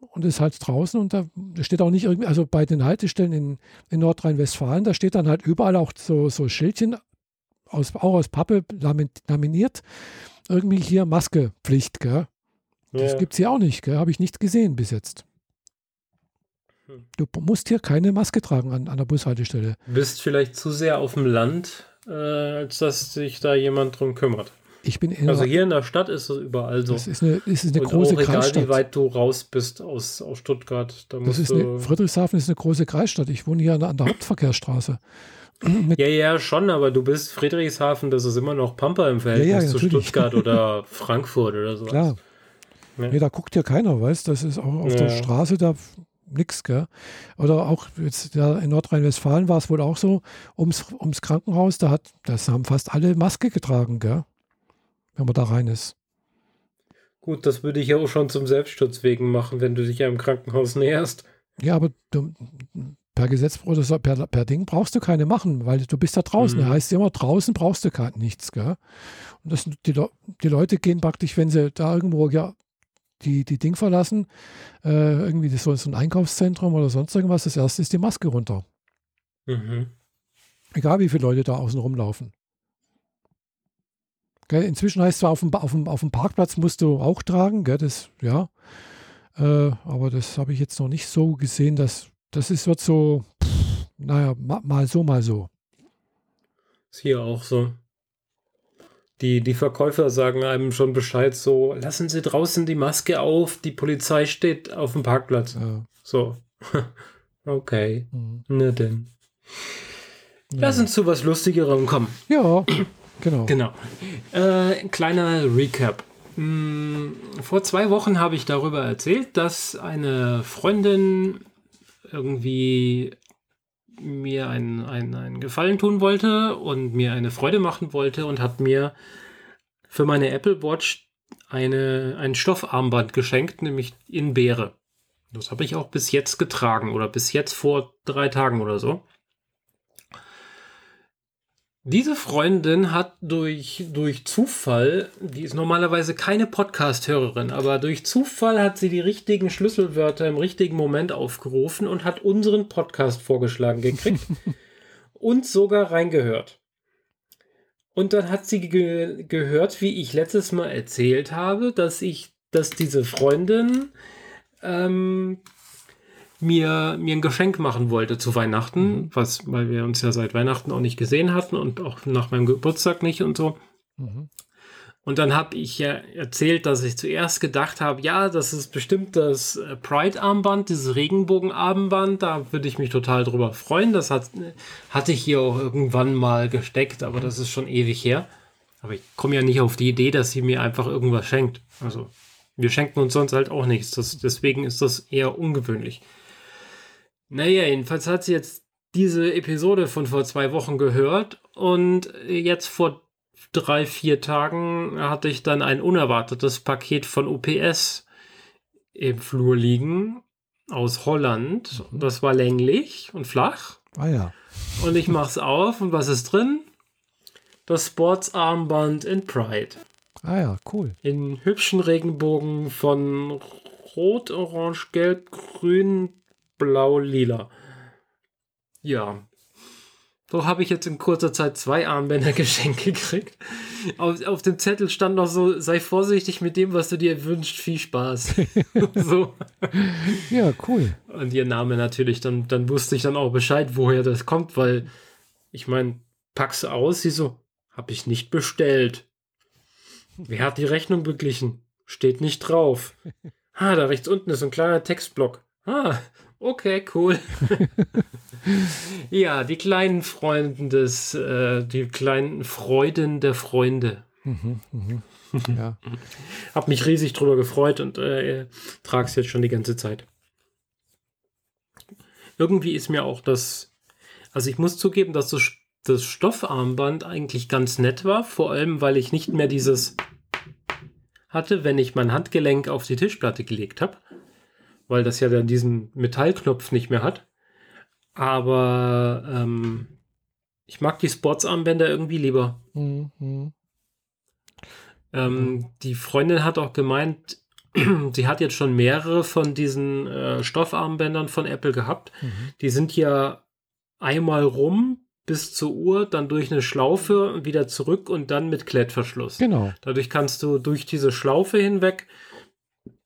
und ist halt draußen und da steht auch nicht irgendwie, also bei den Haltestellen in, in Nordrhein-Westfalen, da steht dann halt überall auch so, so Schildchen, aus, auch aus Pappe laminiert. Irgendwie hier Maskepflicht, gell? Das ja. Gibt es hier auch nicht, gell? Habe ich nicht gesehen bis jetzt. Du musst hier keine Maske tragen an, an der Bushaltestelle. Du bist vielleicht zu sehr auf dem Land, äh, als dass sich da jemand drum kümmert. Ich bin in also hier in der Stadt ist es überall so. Das ist eine, das ist eine große auch Kreisstadt. Egal, wie weit du raus bist aus, aus Stuttgart. Da musst das ist eine, Friedrichshafen ist eine große Kreisstadt. Ich wohne hier an der, an der Hauptverkehrsstraße. Ja, ja, schon, aber du bist Friedrichshafen, das ist immer noch Pampa im Verhältnis ja, ja, zu Stuttgart oder Frankfurt oder sowas. Klar. Ja. Nee, da guckt ja keiner, weißt du, das ist auch auf ja. der Straße da nix, gell. Oder auch jetzt ja, in Nordrhein-Westfalen war es wohl auch so, ums, ums Krankenhaus, da hat, das haben fast alle Maske getragen, gell, wenn man da rein ist. Gut, das würde ich ja auch schon zum Selbstschutz wegen machen, wenn du dich ja im Krankenhaus näherst. Ja, aber du... Per Gesetz oder per, per Ding brauchst du keine machen, weil du bist da draußen. Mhm. Das heißt immer, draußen brauchst du gar nichts. Gell? Und das, die, die Leute gehen praktisch, wenn sie da irgendwo ja, die, die Ding verlassen, äh, irgendwie so, so ein Einkaufszentrum oder sonst irgendwas, das erste ist die Maske runter. Mhm. Egal wie viele Leute da außen rumlaufen. Gell? Inzwischen heißt es zwar, auf dem, auf, dem, auf dem Parkplatz musst du auch tragen, gell? Das, ja. Äh, aber das habe ich jetzt noch nicht so gesehen, dass das ist, wird so, pff, naja, ma, mal so, mal so. Ist hier auch so. Die, die Verkäufer sagen einem schon Bescheid, so, lassen Sie draußen die Maske auf, die Polizei steht auf dem Parkplatz. Ja. So. Okay. Mhm. Na denn. Ja. Lass uns zu was Lustigerem kommen. Ja, genau. Genau. Äh, kleiner Recap. Hm, vor zwei Wochen habe ich darüber erzählt, dass eine Freundin irgendwie mir einen, einen, einen Gefallen tun wollte und mir eine Freude machen wollte und hat mir für meine Apple Watch eine, ein Stoffarmband geschenkt, nämlich in Beere. Das habe ich auch bis jetzt getragen oder bis jetzt vor drei Tagen oder so. Diese Freundin hat durch, durch Zufall, die ist normalerweise keine Podcast-Hörerin, aber durch Zufall hat sie die richtigen Schlüsselwörter im richtigen Moment aufgerufen und hat unseren Podcast vorgeschlagen gekriegt und sogar reingehört. Und dann hat sie ge- gehört, wie ich letztes Mal erzählt habe, dass ich, dass diese Freundin ähm, mir, mir ein Geschenk machen wollte zu Weihnachten, mhm. was, weil wir uns ja seit Weihnachten auch nicht gesehen hatten und auch nach meinem Geburtstag nicht und so. Mhm. Und dann habe ich ja erzählt, dass ich zuerst gedacht habe, ja, das ist bestimmt das Pride-Armband, dieses Regenbogen-Armband, da würde ich mich total drüber freuen. Das hat, hatte ich hier auch irgendwann mal gesteckt, aber das ist schon ewig her. Aber ich komme ja nicht auf die Idee, dass sie mir einfach irgendwas schenkt. Also wir schenken uns sonst halt auch nichts. Das, deswegen ist das eher ungewöhnlich. Naja, jedenfalls hat sie jetzt diese Episode von vor zwei Wochen gehört und jetzt vor drei, vier Tagen hatte ich dann ein unerwartetes Paket von O P S im Flur liegen aus Holland. Mhm. Das war länglich und flach. Ah ja. Und ich mach's auf und was ist drin? das Sportsarmband in Pride. Ah ja, cool. In hübschen Regenbogen von Rot, Orange, Gelb, Grün, Blau, Lila. Ja. So habe ich jetzt in kurzer Zeit zwei Armbänder geschenkt gekriegt. Auf, auf dem Zettel stand noch so, sei vorsichtig mit dem, was du dir wünschst. Viel Spaß. So. Ja, cool. Und ihr Name natürlich. Dann, dann wusste ich dann auch Bescheid, woher das kommt, weil ich meine, pack's aus. Sie so, hab ich nicht bestellt. Wer hat die Rechnung beglichen? Steht nicht drauf. Ah, da rechts unten ist ein kleiner Textblock. Ah, okay, cool. Ja, die kleinen Freunden des, äh, die kleinen Freuden der Freunde. Mhm, mhm. Ja. Hab mich riesig drüber gefreut und äh, trag's jetzt schon die ganze Zeit. Irgendwie ist mir auch das, also ich muss zugeben, dass das, das Stoffarmband eigentlich ganz nett war, vor allem, weil ich nicht mehr dieses hatte, wenn ich mein Handgelenk auf die Tischplatte gelegt habe, weil das ja dann diesen Metallknopf nicht mehr hat. Aber ähm, ich mag die Sportsarmbänder irgendwie lieber. Mhm. Ähm, mhm. Die Freundin hat auch gemeint, sie hat jetzt schon mehrere von diesen äh, Stoffarmbändern von Apple gehabt. Mhm. Die sind ja einmal rum bis zur Uhr, dann durch eine Schlaufe wieder zurück und dann mit Klettverschluss. Genau. Dadurch kannst du durch diese Schlaufe hinweg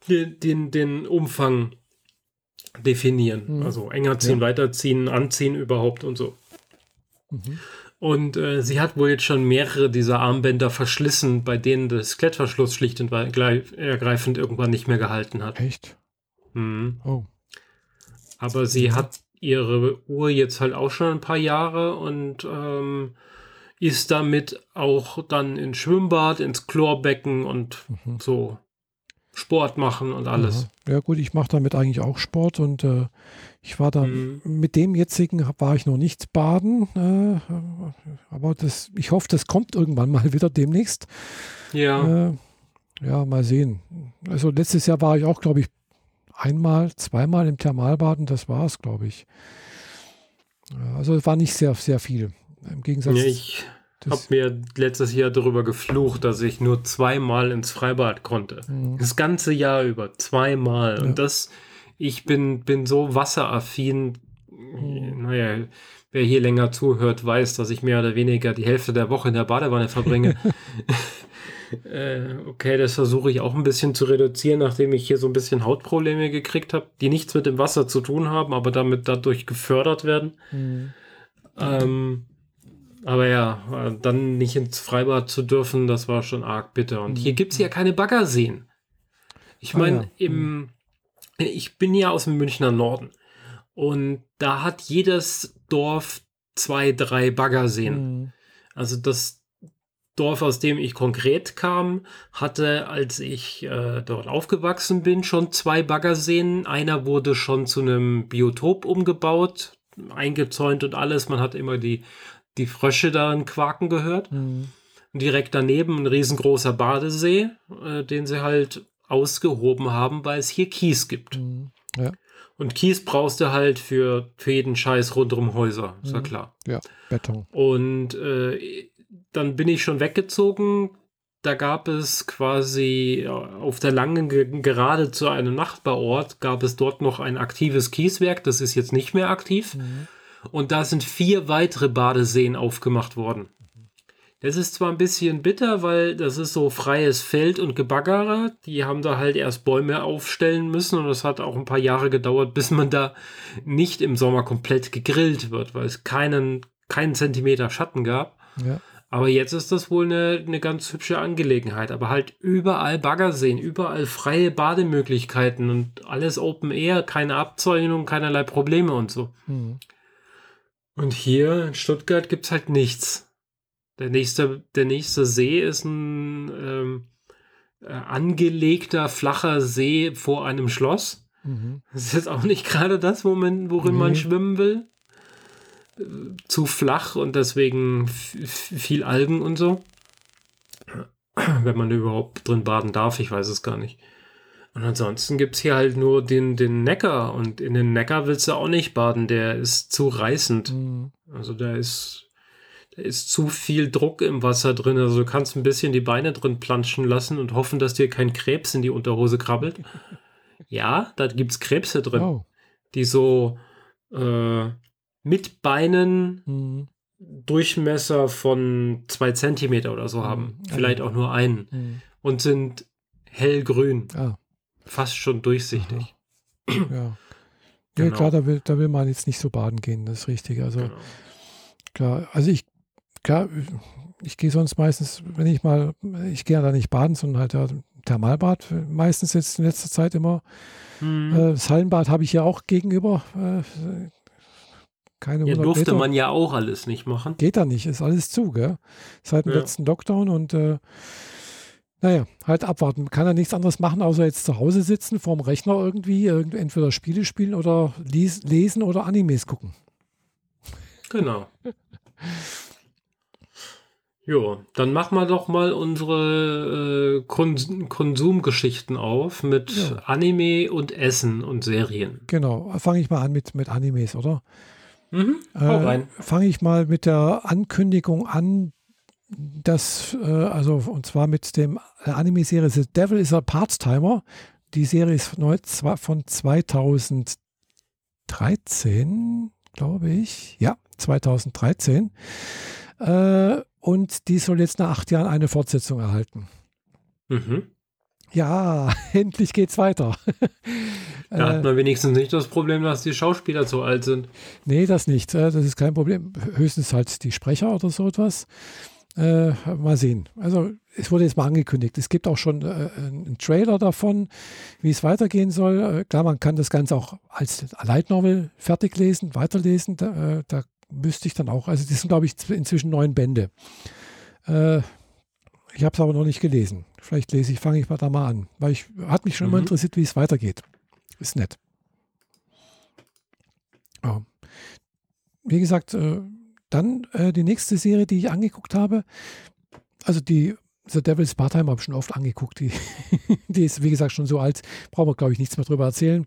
den, den, den Umfang definieren. Mhm. Also enger ziehen, ja. Weiterziehen, anziehen überhaupt und so. Mhm. Und äh, sie hat wohl jetzt schon mehrere dieser Armbänder verschlissen, bei denen das Klettverschluss schlicht und ergreifend irgendwann nicht mehr gehalten hat. Echt? Mhm. Oh. Aber sie hat ihre Uhr jetzt halt auch schon ein paar Jahre und ähm, ist damit auch dann ins Schwimmbad, ins Chlorbecken und mhm. so Sport machen und alles. Ja, ja gut, ich mache damit eigentlich auch Sport und äh, ich war da, mhm. mit dem jetzigen war ich noch nicht baden, äh, aber das, ich hoffe, das kommt irgendwann mal wieder demnächst. Ja. Äh, ja, mal sehen. Also letztes Jahr war ich auch, glaube ich, einmal, zweimal im Thermalbaden, das war es, glaube ich. Also es war nicht sehr, sehr viel. Im Gegensatz... Ja, ich habe mir letztes Jahr darüber geflucht, dass ich nur zweimal ins Freibad konnte. Mhm. Das ganze Jahr über, zweimal. Ja. Und das, ich bin, bin so wasseraffin. Mhm. Naja, wer hier länger zuhört, weiß, dass ich mehr oder weniger die Hälfte der Woche in der Badewanne verbringe. Okay, das versuche ich auch ein bisschen zu reduzieren, nachdem ich hier so ein bisschen Hautprobleme gekriegt habe, die nichts mit dem Wasser zu tun haben, aber damit dadurch gefördert werden. Mhm. Ähm, aber ja, dann nicht ins Freibad zu dürfen, das war schon arg bitter. Und hier gibt es ja keine Baggerseen. Ich meine, ah, ja. im, ich bin ja aus dem Münchner Norden und da hat jedes Dorf zwei, drei Baggerseen. Mhm. Also das Dorf, aus dem ich konkret kam, hatte, als ich äh, dort aufgewachsen bin, schon zwei Baggerseen. Einer wurde schon zu einem Biotop umgebaut, eingezäunt und alles. Man hat immer die, die Frösche darin quaken gehört. Mhm. Und direkt daneben ein riesengroßer Badesee, äh, den sie halt ausgehoben haben, weil es hier Kies gibt. Mhm. Ja. Und Kies brauchst du halt für, für jeden Scheiß rund um Häuser, ist mhm. ja klar. Ja, Beton. Und äh, dann bin ich schon weggezogen. Da gab es quasi auf der langen Gerade zu einem Nachbarort, gab es dort noch ein aktives Kieswerk. Das ist jetzt nicht mehr aktiv. Mhm. Und da sind vier weitere Badeseen aufgemacht worden. Das ist zwar ein bisschen bitter, weil das ist so freies Feld und Gebaggere. Die haben da halt erst Bäume aufstellen müssen. Und das hat auch ein paar Jahre gedauert, bis man da nicht im Sommer komplett gegrillt wird, weil es keinen, keinen Zentimeter Schatten gab. Ja. Aber jetzt ist das wohl eine, eine ganz hübsche Angelegenheit. Aber halt überall Baggerseen, überall freie Bademöglichkeiten und alles Open Air, keine Abzäunung, keinerlei Probleme und so. Mhm. Und hier in Stuttgart gibt es halt nichts. Der nächste, der nächste See ist ein ähm, äh, angelegter, flacher See vor einem Schloss. Mhm. Das ist jetzt auch nicht gerade das, worin mhm. man schwimmen will. Zu flach und deswegen f- viel Algen und so. Wenn man überhaupt drin baden darf, ich weiß es gar nicht. Und ansonsten gibt es hier halt nur den, den Neckar und in den Neckar willst du auch nicht baden, der ist zu reißend. Mhm. Also da ist da ist zu viel Druck im Wasser drin. Also du kannst ein bisschen die Beine drin planschen lassen und hoffen, dass dir kein Krebs in die Unterhose krabbelt. Ja, da gibt's Krebse drin, oh. die so äh, mit Beinen mhm. Durchmesser von zwei Zentimeter oder so haben. Mhm. Vielleicht auch nur einen. Mhm. Und sind hellgrün. Ah. Fast schon durchsichtig. Aha. Ja. Genau. Ja, klar, da will, da will man jetzt nicht so baden gehen, das ist richtig. Also, genau. klar, also ich, klar, ich gehe sonst meistens, wenn ich mal, ich gehe ja da nicht baden, sondern halt ja, Thermalbad, meistens jetzt in letzter Zeit immer. Mhm. Äh, das Hallenbad habe ich ja auch gegenüber. Äh, keine ja, durfte Meter. Man ja auch alles nicht machen. Geht da nicht, ist alles zu, gell? Seit dem ja. letzten Lockdown und, äh, naja, halt abwarten. Kann er nichts anderes machen, außer jetzt zu Hause sitzen, vorm Rechner irgendwie, entweder Spiele spielen oder les- lesen oder Animes gucken. Genau. Jo, dann machen wir doch mal unsere äh, Kon- Konsumgeschichten auf mit ja. Anime und Essen und Serien. Genau, fange ich mal an mit, mit Animes, oder? Mhm, hau äh, rein. Fange ich mal mit der Ankündigung an, Das, äh, also und zwar mit dem Anime-Serie The Devil is a Part-Timer. Die Serie ist neu, zwar von zweitausenddreizehn, glaube ich. Ja, zweitausenddreizehn. Äh, und die soll jetzt nach acht Jahren eine Fortsetzung erhalten. Mhm. Ja, endlich geht's weiter. Da hat man wenigstens nicht das Problem, dass die Schauspieler zu alt sind. Nee, das nicht. Das ist kein Problem. Höchstens halt die Sprecher oder so etwas. Äh, mal sehen. Also es wurde jetzt mal angekündigt. Es gibt auch schon äh, einen Trailer davon, wie es weitergehen soll. Äh, klar, man kann das Ganze auch als Light Novel fertig lesen, weiterlesen. Da, äh, da müsste ich dann auch, also das sind glaube ich inzwischen neun Bände. Äh, ich habe es aber noch nicht gelesen. Vielleicht lese ich, fange ich mal da mal an, weil ich hat mich schon mhm. immer interessiert, wie es weitergeht. Ist nett. Ja. Wie gesagt, äh, Dann äh, die nächste Serie, die ich angeguckt habe, also die The Devil's Part-Time habe ich schon oft angeguckt. Die, die ist, wie gesagt, schon so alt. Brauchen wir, glaube ich, nichts mehr drüber erzählen.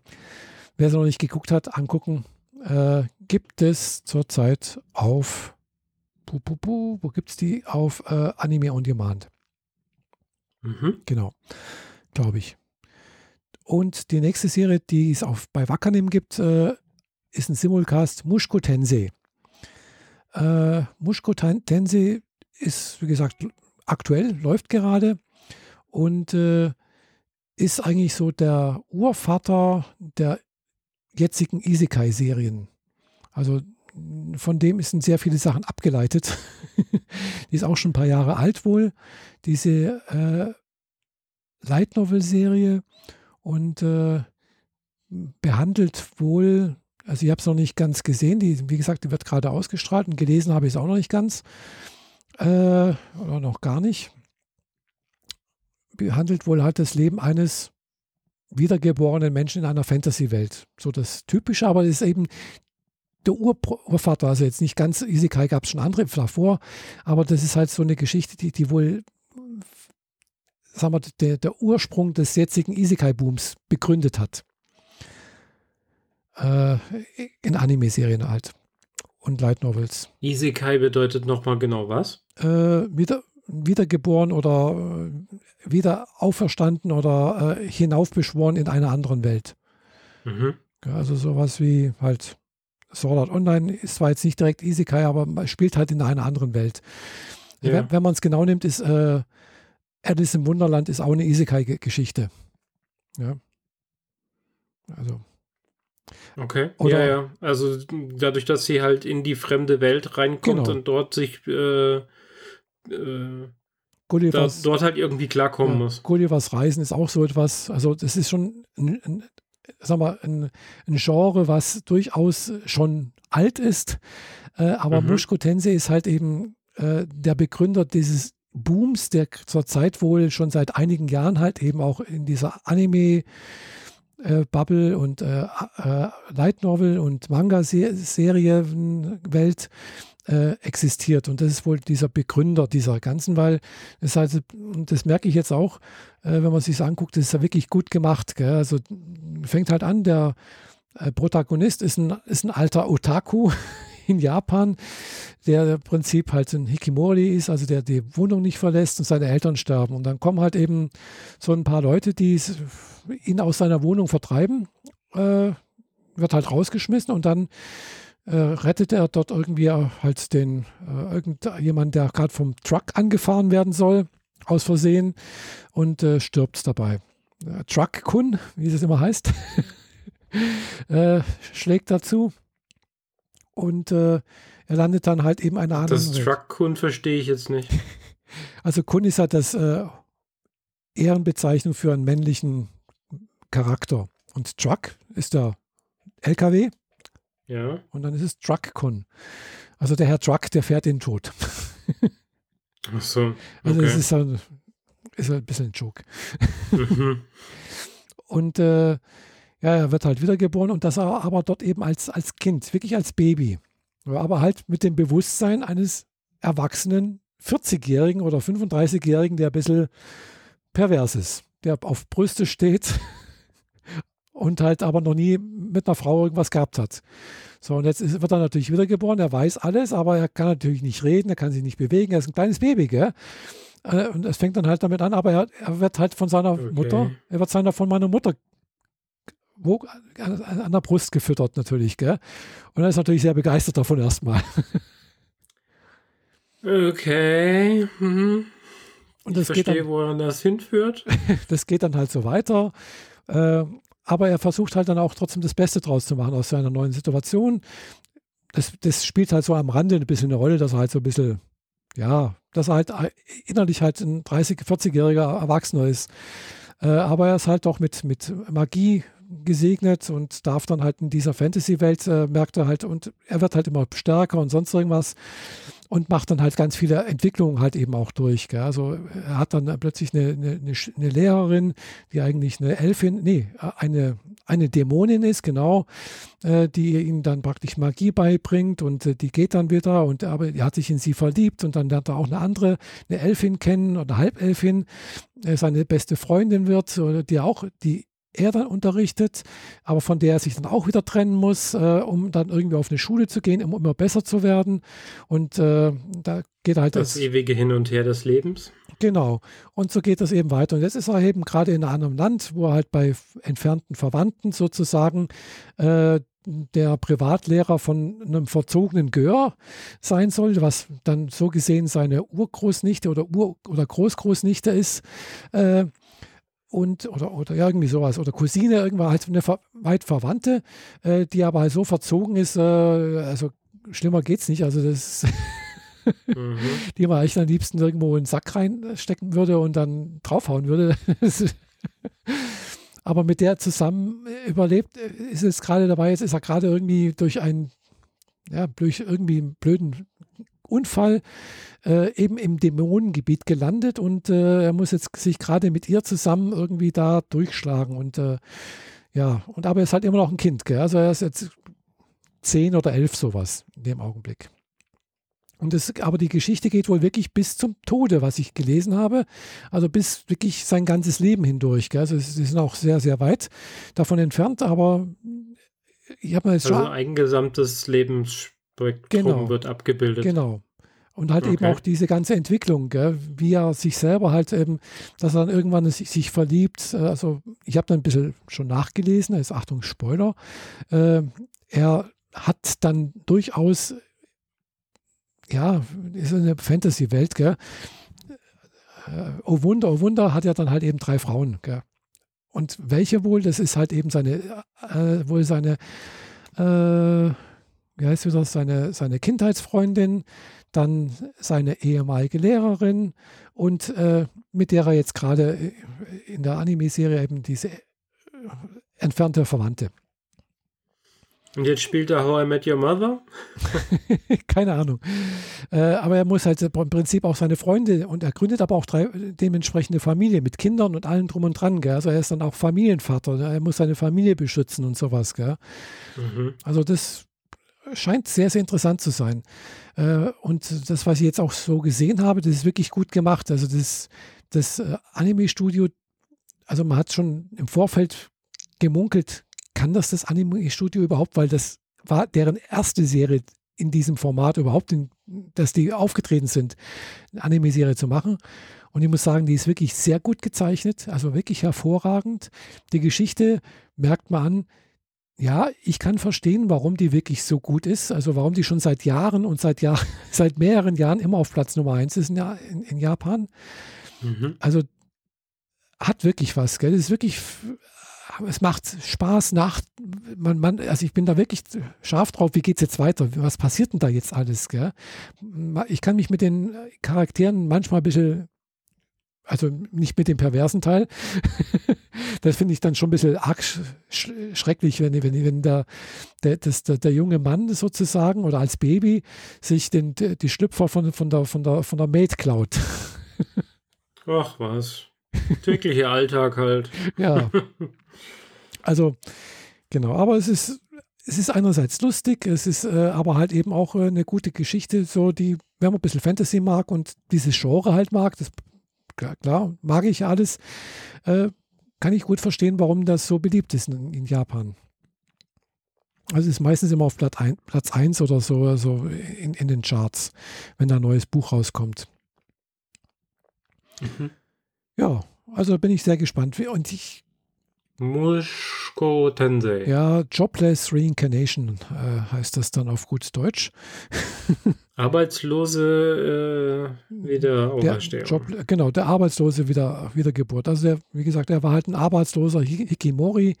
Wer sie noch nicht geguckt hat, angucken. Äh, gibt es zurzeit auf puh, puh, puh, wo gibt es die? Auf äh, Anime On Demand. Mhm. Genau. Glaube ich. Und die nächste Serie, die es auf, bei Wakanim gibt, äh, ist ein Simulcast Mushoku Tensei. Äh, Mushoku Tensei ist, wie gesagt, aktuell, läuft gerade und äh, ist eigentlich so der Urvater der jetzigen Isekai-Serien. Also von dem sind sehr viele Sachen abgeleitet. Die ist auch schon ein paar Jahre alt wohl, diese äh, Light Novel-Serie und äh, behandelt wohl. Also ich habe es noch nicht ganz gesehen. Die, wie gesagt, die wird gerade ausgestrahlt und gelesen habe ich es auch noch nicht ganz. Äh, oder noch gar nicht. Behandelt wohl halt das Leben eines wiedergeborenen Menschen in einer Fantasy-Welt. So das Typische, aber das ist eben der Urvater. Also jetzt nicht ganz Isekai, gab es schon andere davor, aber das ist halt so eine Geschichte, die, die wohl sagen wir, der, der Ursprung des jetzigen Isekai-Booms begründet hat. In Anime-Serien halt und Light Novels. Isekai bedeutet nochmal genau was? Äh, wieder, wiedergeboren oder äh, wieder auferstanden oder äh, hinaufbeschworen in einer anderen Welt. Mhm. Also sowas wie halt Sword Art Online ist zwar jetzt nicht direkt Isekai, aber man spielt halt in einer anderen Welt. Ja. Wenn, wenn man es genau nimmt, ist äh, Alice im Wunderland ist auch eine Isekai-Geschichte. Ja. Also okay, oder, ja, ja. Also dadurch, dass sie halt in die fremde Welt reinkommt genau. und dort sich äh, äh, da, dort halt irgendwie klarkommen ja, muss. Gullivers Reisen ist auch so etwas, also das ist schon ein, ein, sag mal, ein, ein Genre, was durchaus schon alt ist, äh, aber mhm. Mushoku Tensei ist halt eben äh, der Begründer dieses Booms, der zurzeit wohl schon seit einigen Jahren halt eben auch in dieser Anime- Äh, Bubble und äh, äh, Light Novel und Manga-Serienwelt äh, existiert. Und das ist wohl dieser Begründer dieser ganzen, weil das heißt, und das merke ich jetzt auch, äh, wenn man sich das anguckt, das ist ja wirklich gut gemacht. Gell? Also fängt halt an, der äh, Protagonist ist ein, ist ein alter Otaku in Japan, der im Prinzip halt ein Hikikomori ist, also der die Wohnung nicht verlässt und seine Eltern sterben. Und dann kommen halt eben so ein paar Leute, die ihn aus seiner Wohnung vertreiben, äh, wird halt rausgeschmissen und dann äh, rettet er dort irgendwie halt den, äh, irgendjemand, der gerade vom Truck angefahren werden soll, aus Versehen und äh, stirbt dabei. Äh, Truck-Kun, wie es immer heißt, äh, schlägt dazu und äh, er landet dann halt eben eine andere. Das Truck-Kun verstehe ich jetzt nicht. Also Kun ist halt das äh, Ehrenbezeichnung für einen männlichen Charakter. Und Truck ist der L K W. Ja. Und dann ist es Truck-Kun. Also der Herr Truck, der fährt den Tod. Ach so. Okay. Also es ist halt, ist halt ein bisschen ein Joke. Mhm. Und äh, ja, er wird halt wiedergeboren und das aber dort eben als, als Kind, wirklich als Baby. Aber halt mit dem Bewusstsein eines erwachsenen vierzigjährigen oder fünfunddreißigjährigen, der ein bisschen pervers ist, der auf Brüste steht und halt aber noch nie mit einer Frau irgendwas gehabt hat. So, und jetzt ist, wird er natürlich wiedergeboren, er weiß alles, aber er kann natürlich nicht reden, er kann sich nicht bewegen, er ist ein kleines Baby, gell? Und es fängt dann halt damit an, aber er, er wird halt von seiner okay. Mutter, er wird seiner, von meiner Mutter Wo, an, an der Brust gefüttert natürlich, gell? Und er ist natürlich sehr begeistert davon erstmal. Okay. Mhm. Und das ich verstehe, geht dann, wo er das hinführt. Das geht dann halt so weiter. Äh, aber er versucht halt dann auch trotzdem das Beste draus zu machen aus seiner neuen Situation. Das, das spielt halt so am Rande ein bisschen eine Rolle, dass er halt so ein bisschen, ja, dass er halt innerlich halt ein dreißig-, vierzigjähriger Erwachsener ist. Äh, aber er ist halt auch mit, mit Magie gesegnet und darf dann halt in dieser Fantasy-Welt, äh, merkt er halt, und er wird halt immer stärker und sonst irgendwas und macht dann halt ganz viele Entwicklungen halt eben auch durch. Gell? Also er hat dann plötzlich eine, eine, eine Lehrerin, die eigentlich eine Elfin, nee, eine, eine Dämonin ist, genau, äh, die ihm dann praktisch Magie beibringt und äh, die geht dann wieder und aber er hat sich in sie verliebt und dann lernt er auch eine andere, eine Elfin kennen oder Halbelfin, äh, seine beste Freundin wird, oder die auch, die er dann unterrichtet, aber von der er sich dann auch wieder trennen muss, äh, um dann irgendwie auf eine Schule zu gehen, um immer besser zu werden. Und äh, da geht halt das, das ewige Hin und Her des Lebens. Genau. Und so geht das eben weiter. Und jetzt ist er eben gerade in einem anderen Land, wo er halt bei entfernten Verwandten sozusagen äh, der Privatlehrer von einem verzogenen Gör sein soll, was dann so gesehen seine Urgroßnichte oder Ur- oder Großgroßnichte ist. Äh, Und, oder, oder irgendwie sowas, oder Cousine, irgendwann halt eine ver- weit Verwandte, äh, die aber halt so verzogen ist, äh, also schlimmer geht's nicht, also das mhm. die man echt am liebsten irgendwo in den Sack reinstecken würde und dann draufhauen würde. Aber mit der zusammen überlebt, ist es gerade dabei, jetzt ist er gerade irgendwie durch einen, ja, durch irgendwie einen blöden Unfall äh, eben im Dämonengebiet gelandet und äh, er muss jetzt sich gerade mit ihr zusammen irgendwie da durchschlagen und äh, ja, und aber er ist halt immer noch ein Kind, gell? Also er ist jetzt zehn oder elf sowas in dem Augenblick. Und das, aber die Geschichte geht wohl wirklich bis zum Tode, was ich gelesen habe, also bis wirklich sein ganzes Leben hindurch, gell? Also sie sind auch sehr, sehr weit davon entfernt, aber ich habe mal jetzt also schon... ein gesamtes Lebensspiel Genau. wird abgebildet. Genau. Und halt okay. eben auch diese ganze Entwicklung, gell? Wie er sich selber halt eben, dass er dann irgendwann sich, sich verliebt. Also ich habe dann ein bisschen schon nachgelesen, da ist Achtung Spoiler. Äh, er hat dann durchaus, ja, ist eine Fantasy-Welt, gell? Äh, oh Wunder, oh Wunder, hat er dann halt eben drei Frauen, gell? Und welche wohl, das ist halt eben seine, äh, wohl seine, äh, wie heißt das, seine, seine Kindheitsfreundin, dann seine ehemalige Lehrerin und äh, mit der er jetzt gerade in der Anime-Serie eben diese äh, entfernte Verwandte. Und jetzt spielt er How I Met Your Mother? Keine Ahnung. Äh, aber er muss halt im Prinzip auch seine Freunde und er gründet aber auch drei, dementsprechende Familie mit Kindern und allem drum und dran. Gell? Also er ist dann auch Familienvater. Er muss seine Familie beschützen und sowas. Gell? Mhm. Also das scheint sehr, sehr interessant zu sein. Und das, was ich jetzt auch so gesehen habe, das ist wirklich gut gemacht. Also das, das Anime-Studio, also man hat schon im Vorfeld gemunkelt, kann das das Anime-Studio überhaupt, weil das war deren erste Serie, in diesem Format überhaupt, in, dass die aufgetreten sind, eine Anime-Serie zu machen. Und ich muss sagen, die ist wirklich sehr gut gezeichnet, also wirklich hervorragend. Die Geschichte merkt man an, ja, ich kann verstehen, warum die wirklich so gut ist, also warum die schon seit Jahren und seit, Jahr, seit mehreren Jahren immer auf Platz Nummer eins ist in, in, in Japan. Mhm. Also hat wirklich was, gell? Es ist wirklich, es macht Spaß nach, man, man, also ich bin da wirklich scharf drauf, wie geht's jetzt weiter, was passiert denn da jetzt alles, gell? Ich kann mich mit den Charakteren manchmal ein bisschen, also nicht mit dem perversen Teil, das finde ich dann schon ein bisschen arg schrecklich, wenn, wenn, wenn der, der, das, der, der junge Mann sozusagen oder als Baby sich den, die Schlüpfer von, von, der, von, der, von der Maid klaut. Ach was, täglicher Alltag halt. Ja, also genau, aber es ist, es ist einerseits lustig, es ist äh, aber halt eben auch äh, eine gute Geschichte, so die, wenn man ein bisschen Fantasy mag und dieses Genre halt mag, das Klar, klar, mag ich alles. Äh, kann ich gut verstehen, warum das so beliebt ist in, in Japan. Also ist meistens immer auf Platz ein, Platz eins oder so, also in, in den Charts, wenn da ein neues Buch rauskommt. Mhm. Ja, also bin ich sehr gespannt. Und ich. Mushoku Tensei. Ja, Jobless Reincarnation äh, heißt das dann auf gut Deutsch. Arbeitslose äh, Wiederauferstehung. Job, genau, der Arbeitslose wieder, Wiedergeburt. Also der, wie gesagt, er war halt ein arbeitsloser Hikimori,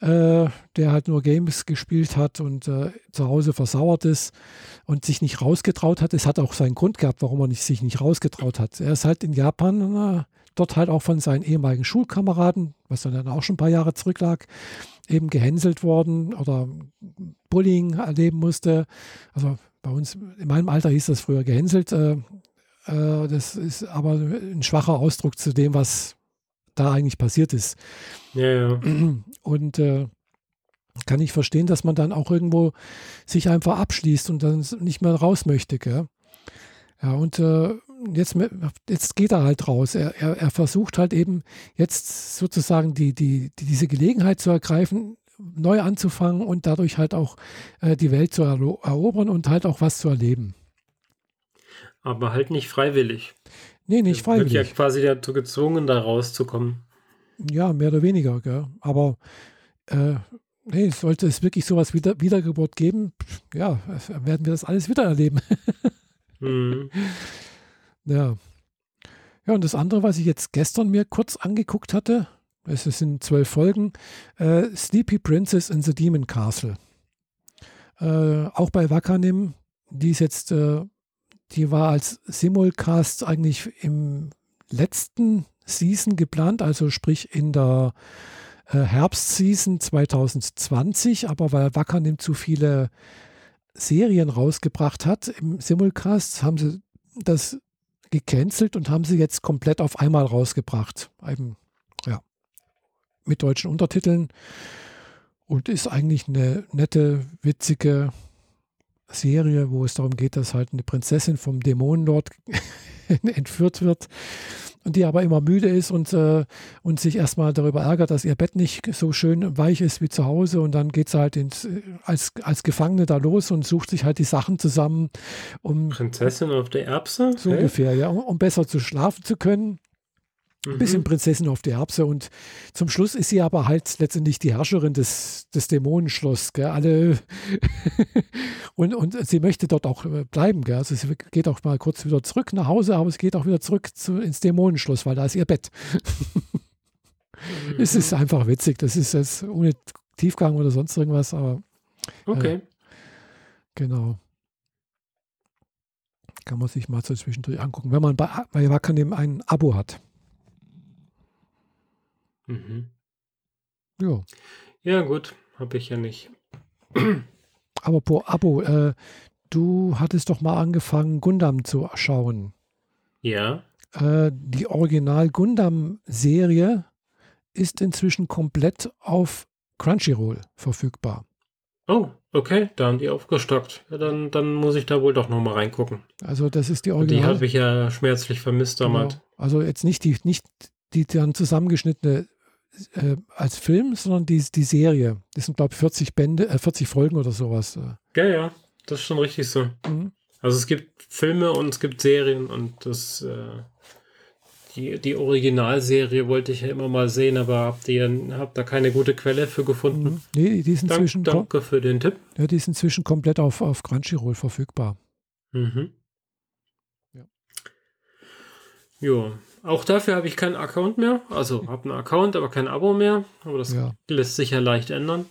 äh, der halt nur Games gespielt hat und äh, zu Hause versauert ist und sich nicht rausgetraut hat. Es hat auch seinen Grund gehabt, warum er nicht, sich nicht rausgetraut hat. Er ist halt in Japan, äh, dort halt auch von seinen ehemaligen Schulkameraden, was dann auch schon ein paar Jahre zurücklag, eben gehänselt worden oder Bullying erleben musste. Also bei uns, in meinem Alter hieß das früher gehänselt. Äh, äh, das ist aber ein schwacher Ausdruck zu dem, was da eigentlich passiert ist. Ja, ja. Und äh, kann ich verstehen, dass man dann auch irgendwo sich einfach abschließt und dann nicht mehr raus möchte. Gell? Ja, und äh, jetzt, jetzt geht er halt raus. Er, er, er versucht halt eben jetzt sozusagen die, die, die, diese Gelegenheit zu ergreifen, neu anzufangen und dadurch halt auch äh, die Welt zu ero- erobern und halt auch was zu erleben. Aber halt nicht freiwillig. Nee, nicht freiwillig. Er wird ja quasi dazu gezwungen, da rauszukommen. Ja, mehr oder weniger. Gell? Aber äh, nee, sollte es wirklich sowas wie Wieder- Wiedergeburt geben, ja, werden wir das alles wieder erleben. Mhm. Ja. Ja, und das andere, was ich jetzt gestern mir kurz angeguckt hatte, es sind zwölf Folgen, äh, Sleepy Princess in the Demon Castle. Äh, auch bei Wakanim, die ist jetzt, äh, die war als Simulcast eigentlich im letzten Season geplant, also sprich in der äh, Herbstseason zwanzig zwanzig, aber weil Wakanim zu viele Serien rausgebracht hat im Simulcast, haben sie das gecancelt und haben sie jetzt komplett auf einmal rausgebracht. Eben, ja, mit deutschen Untertiteln und ist eigentlich eine nette, witzige Serie, wo es darum geht, dass halt eine Prinzessin vom Dämonenlord entführt wird und die aber immer müde ist und, äh, und sich erstmal darüber ärgert, dass ihr Bett nicht so schön weich ist wie zu Hause und dann geht sie halt ins, als, als Gefangene da los und sucht sich halt die Sachen zusammen, um Prinzessin auf der Erbse? So hey. Ungefähr, ja, um, um besser zu schlafen zu können. Ein bisschen Prinzessin auf der Erbse und zum Schluss ist sie aber halt letztendlich die Herrscherin des, des Dämonenschlosses, gell? Alle und, und sie möchte dort auch bleiben, gell? Also sie geht auch mal kurz wieder zurück nach Hause, aber es geht auch wieder zurück zu, ins Dämonenschloss, weil da ist ihr Bett. Es ist einfach witzig, das ist jetzt ohne Tiefgang oder sonst irgendwas, aber okay. Äh, genau. Kann man sich mal so zwischendurch angucken, wenn man bei, bei Wakanim ein Abo hat. Mhm. Ja. Ja, gut, habe ich ja nicht. Aber po, Abo, äh, du hattest doch mal angefangen, Gundam zu schauen. Ja. Äh, die Original-Gundam-Serie ist inzwischen komplett auf Crunchyroll verfügbar. Oh, okay, da haben die aufgestockt. Ja, dann, dann muss ich da wohl doch nochmal reingucken. Also das ist die Original. Die habe ich ja schmerzlich vermisst damals. Genau. Also jetzt nicht die, nicht die dann zusammengeschnittene Äh, als Film, sondern die, die Serie. Das sind, glaube ich, vierzig Bände, äh, vierzig Folgen oder sowas. Äh. Ja, ja. das ist schon richtig so. Mhm. Also es gibt Filme und es gibt Serien und das äh, die, die Originalserie wollte ich ja immer mal sehen, aber habt ihr habt da keine gute Quelle für gefunden? Mhm. Nee, die sind Dank, inzwischen danke für den Tipp. Ja, die sind inzwischen komplett auf, auf Crunchyroll verfügbar. Mhm. Ja. Jo. Auch dafür habe ich keinen Account mehr. Also habe einen Account, aber kein Abo mehr. Aber das ja. lässt sich ja leicht ändern.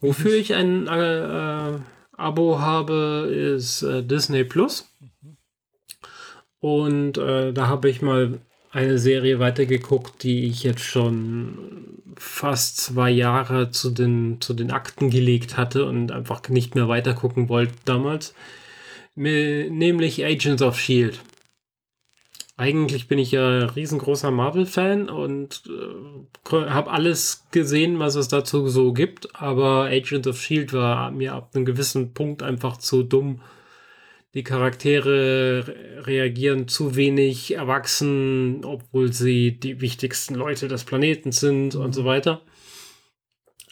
Wofür ich ein äh, äh, Abo habe, ist äh, Disney Plus. Und äh, da habe ich mal eine Serie weitergeguckt, die ich jetzt schon fast zwei Jahre zu den, zu den Akten gelegt hatte und einfach nicht mehr weitergucken wollte damals. Nämlich Agents of S H I E L D. Eigentlich bin ich ja riesengroßer Marvel-Fan und äh, habe alles gesehen, was es dazu so gibt, aber Agents of S H I E L D war mir ab einem gewissen Punkt einfach zu dumm. Die Charaktere re- reagieren zu wenig erwachsen, obwohl sie die wichtigsten Leute des Planeten sind und so weiter.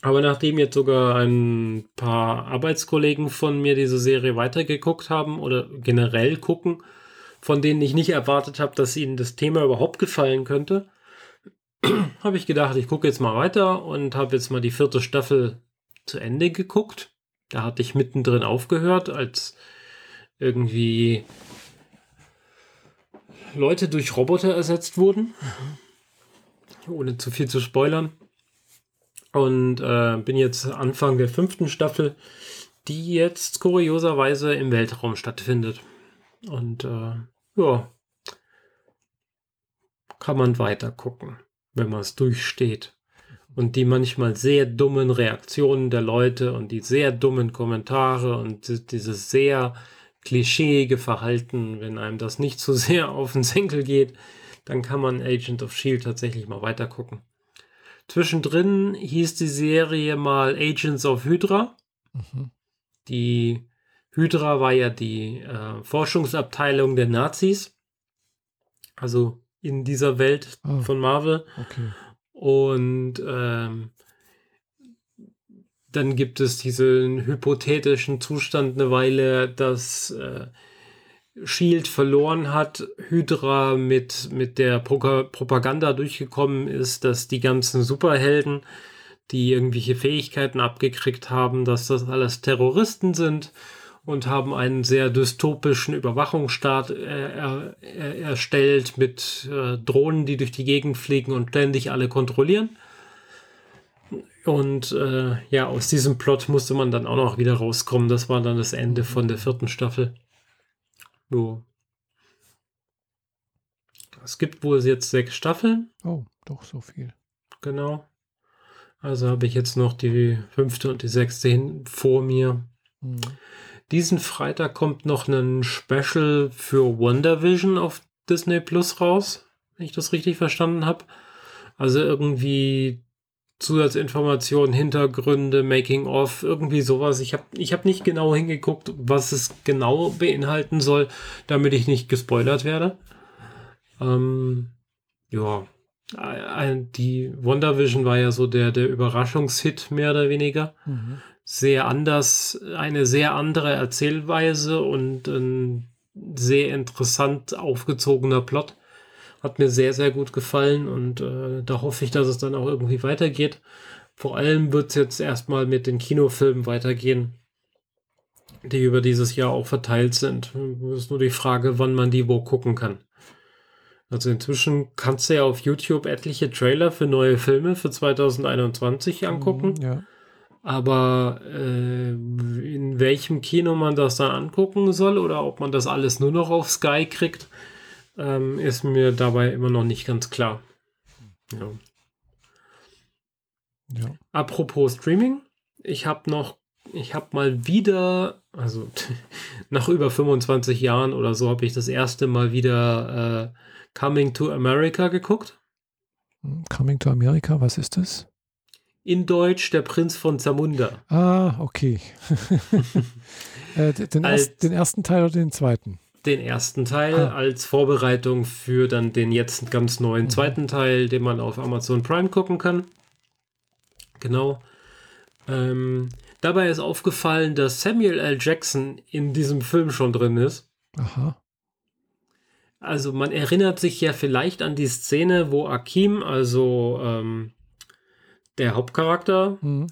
Aber nachdem jetzt sogar ein paar Arbeitskollegen von mir diese Serie weitergeguckt haben oder generell gucken, von denen ich nicht erwartet habe, dass ihnen das Thema überhaupt gefallen könnte, habe ich gedacht, ich gucke jetzt mal weiter und habe jetzt mal die vierte Staffel zu Ende geguckt. Da hatte ich mittendrin aufgehört, als irgendwie Leute durch Roboter ersetzt wurden, ohne zu viel zu spoilern. Und äh, bin jetzt Anfang der fünften Staffel, die jetzt kurioserweise im Weltraum stattfindet. Und äh, ja, kann man weiter gucken, wenn man es durchsteht. Und die manchmal sehr dummen Reaktionen der Leute und die sehr dummen Kommentare und dieses sehr klischeeige Verhalten, wenn einem das nicht so sehr auf den Senkel geht, dann kann man Agent of S H I E L D tatsächlich mal weiter gucken. Zwischendrin hieß die Serie mal Agents of Hydra. Mhm. Die Hydra war ja die äh, Forschungsabteilung der Nazis, also in dieser Welt oh, von Marvel. Okay. Und ähm, dann gibt es diesen hypothetischen Zustand eine Weile, dass äh, S H I E L D verloren hat, Hydra mit, mit der Pro- Propaganda durchgekommen ist, dass die ganzen Superhelden, die irgendwelche Fähigkeiten abgekriegt haben, dass das alles Terroristen sind, und haben einen sehr dystopischen Überwachungsstaat äh, äh, erstellt mit äh, Drohnen, die durch die Gegend fliegen und ständig alle kontrollieren. Und äh, ja, aus diesem Plot musste man dann auch noch wieder rauskommen. Das war dann das Ende von der vierten Staffel. So. Es gibt wohl jetzt sechs Staffeln. Oh, doch so viel. Genau. Also habe ich jetzt noch die fünfte und die sechste hin- vor mir. Mhm. Diesen Freitag kommt noch ein Special für WandaVision auf Disney Plus raus, wenn ich das richtig verstanden habe. Also irgendwie Zusatzinformationen, Hintergründe, Making-of, irgendwie sowas. Ich habe ich hab nicht genau hingeguckt, was es genau beinhalten soll, damit ich nicht gespoilert werde. Ähm, ja, die WandaVision war ja so der, der Überraschungshit, mehr oder weniger. Mhm. Sehr anders, eine sehr andere Erzählweise und ein sehr interessant aufgezogener Plot. Hat mir sehr, sehr gut gefallen und äh, da hoffe ich, dass es dann auch irgendwie weitergeht. Vor allem wird es jetzt erstmal mit den Kinofilmen weitergehen, die über dieses Jahr auch verteilt sind. Es ist nur die Frage, wann man die wo gucken kann. Also inzwischen kannst du ja auf YouTube etliche Trailer für neue Filme für zwanzig einundzwanzig angucken. Ja. Aber äh, in welchem Kino man das dann angucken soll oder ob man das alles nur noch auf Sky kriegt, ähm, ist mir dabei immer noch nicht ganz klar. Ja. Ja. Apropos Streaming, ich habe noch, ich habe mal wieder, also nach über fünfundzwanzig Jahren oder so, habe ich das erste Mal wieder äh, Coming to America geguckt. Coming to America, was ist das? In Deutsch der Prinz von Zamunda. Ah, okay. äh, den, als, erst, den ersten Teil oder den zweiten? Den ersten Teil ah. als Vorbereitung für dann den jetzt ganz neuen mhm. zweiten Teil, den man auf Amazon Prime gucken kann. Genau. Ähm, Dabei ist aufgefallen, dass Samuel L. Jackson in diesem Film schon drin ist. Aha. Also man erinnert sich ja vielleicht an die Szene, wo Akim, also ähm, der Hauptcharakter, mhm.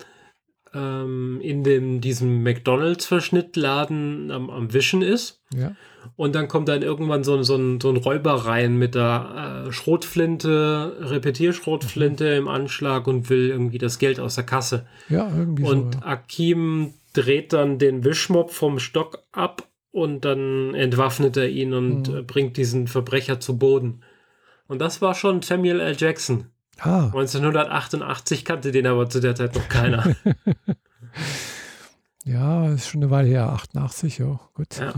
ähm, in dem, diesem McDonalds-Verschnittladen am, am Wischen ist. Ja. Und dann kommt dann irgendwann so, so, ein, so ein Räuber rein mit der äh, Schrotflinte, Repetierschrotflinte mhm. im Anschlag und will irgendwie das Geld aus der Kasse. Ja, irgendwie und so, ja. Akim dreht dann den Wischmob vom Stock ab. Und dann entwaffnet er ihn und mhm. bringt diesen Verbrecher zu Boden. Und das war schon Samuel L. Jackson. Ah. neunzehnhundertachtundachtzig kannte den aber zu der Zeit noch keiner. Ja, ist schon eine Weile her, achtundachtzig, ja, gut. Ja.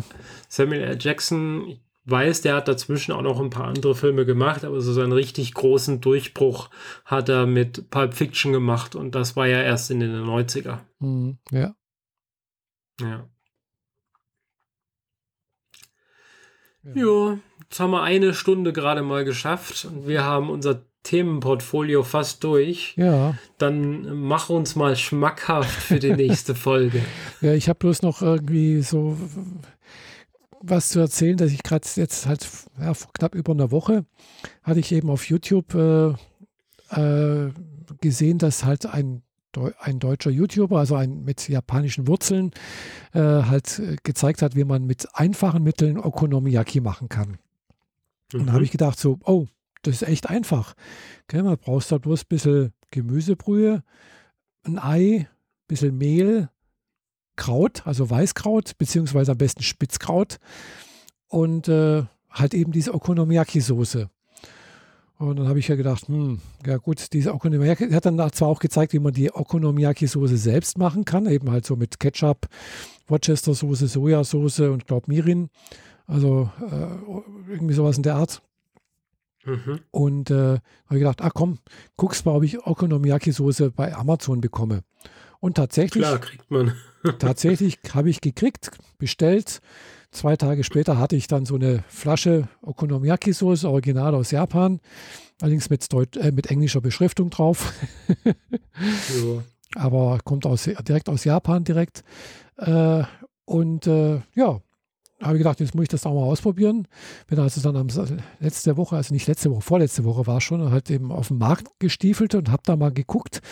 Samuel L. Jackson, ich weiß, der hat dazwischen auch noch ein paar andere Filme gemacht, aber so seinen richtig großen Durchbruch hat er mit Pulp Fiction gemacht und das war ja erst in den neunziger. Mhm. Ja. Ja. Jo, jetzt haben wir eine Stunde gerade mal geschafft und wir haben unser Themenportfolio fast durch. Ja. Dann mach uns mal schmackhaft für die nächste Folge. Ja, ich habe bloß noch irgendwie so was zu erzählen, dass ich gerade jetzt halt ja, vor knapp über einer Woche hatte ich eben auf YouTube äh, äh, gesehen, dass halt ein ein deutscher YouTuber, also ein mit japanischen Wurzeln, äh, halt gezeigt hat, wie man mit einfachen Mitteln Okonomiyaki machen kann. Mhm. Und da habe ich gedacht so, oh, das ist echt einfach. Okay, man braucht da bloß ein bisschen Gemüsebrühe, ein Ei, ein bisschen Mehl, Kraut, also Weißkraut, beziehungsweise am besten Spitzkraut und äh, halt eben diese Okonomiyaki-Soße. Und dann habe ich ja gedacht, hm, ja gut, diese Okonomiyaki, er hat dann zwar auch gezeigt, wie man die Okonomiyaki-Soße selbst machen kann, eben halt so mit Ketchup, Worcester-Soße, Sojasauce und glaub Mirin, also äh, irgendwie sowas in der Art. Mhm. Und äh, habe ich gedacht, ach komm, guck's mal, ob ich Okonomiyaki-Soße bei Amazon bekomme. Und tatsächlich, klar, kriegt man. Tatsächlich habe ich gekriegt, bestellt. Zwei Tage später hatte ich dann so eine Flasche Okonomiyaki-Soße, original aus Japan, allerdings mit, Deut- äh, mit englischer Beschriftung drauf. Ja. Aber kommt aus, direkt aus Japan direkt. Äh, und äh, ja, habe ich gedacht, jetzt muss ich das auch mal ausprobieren. Bin also dann am, letzte Woche, also nicht letzte Woche, vorletzte Woche war schon, halt eben auf den Markt gestiefelt und habe da mal geguckt,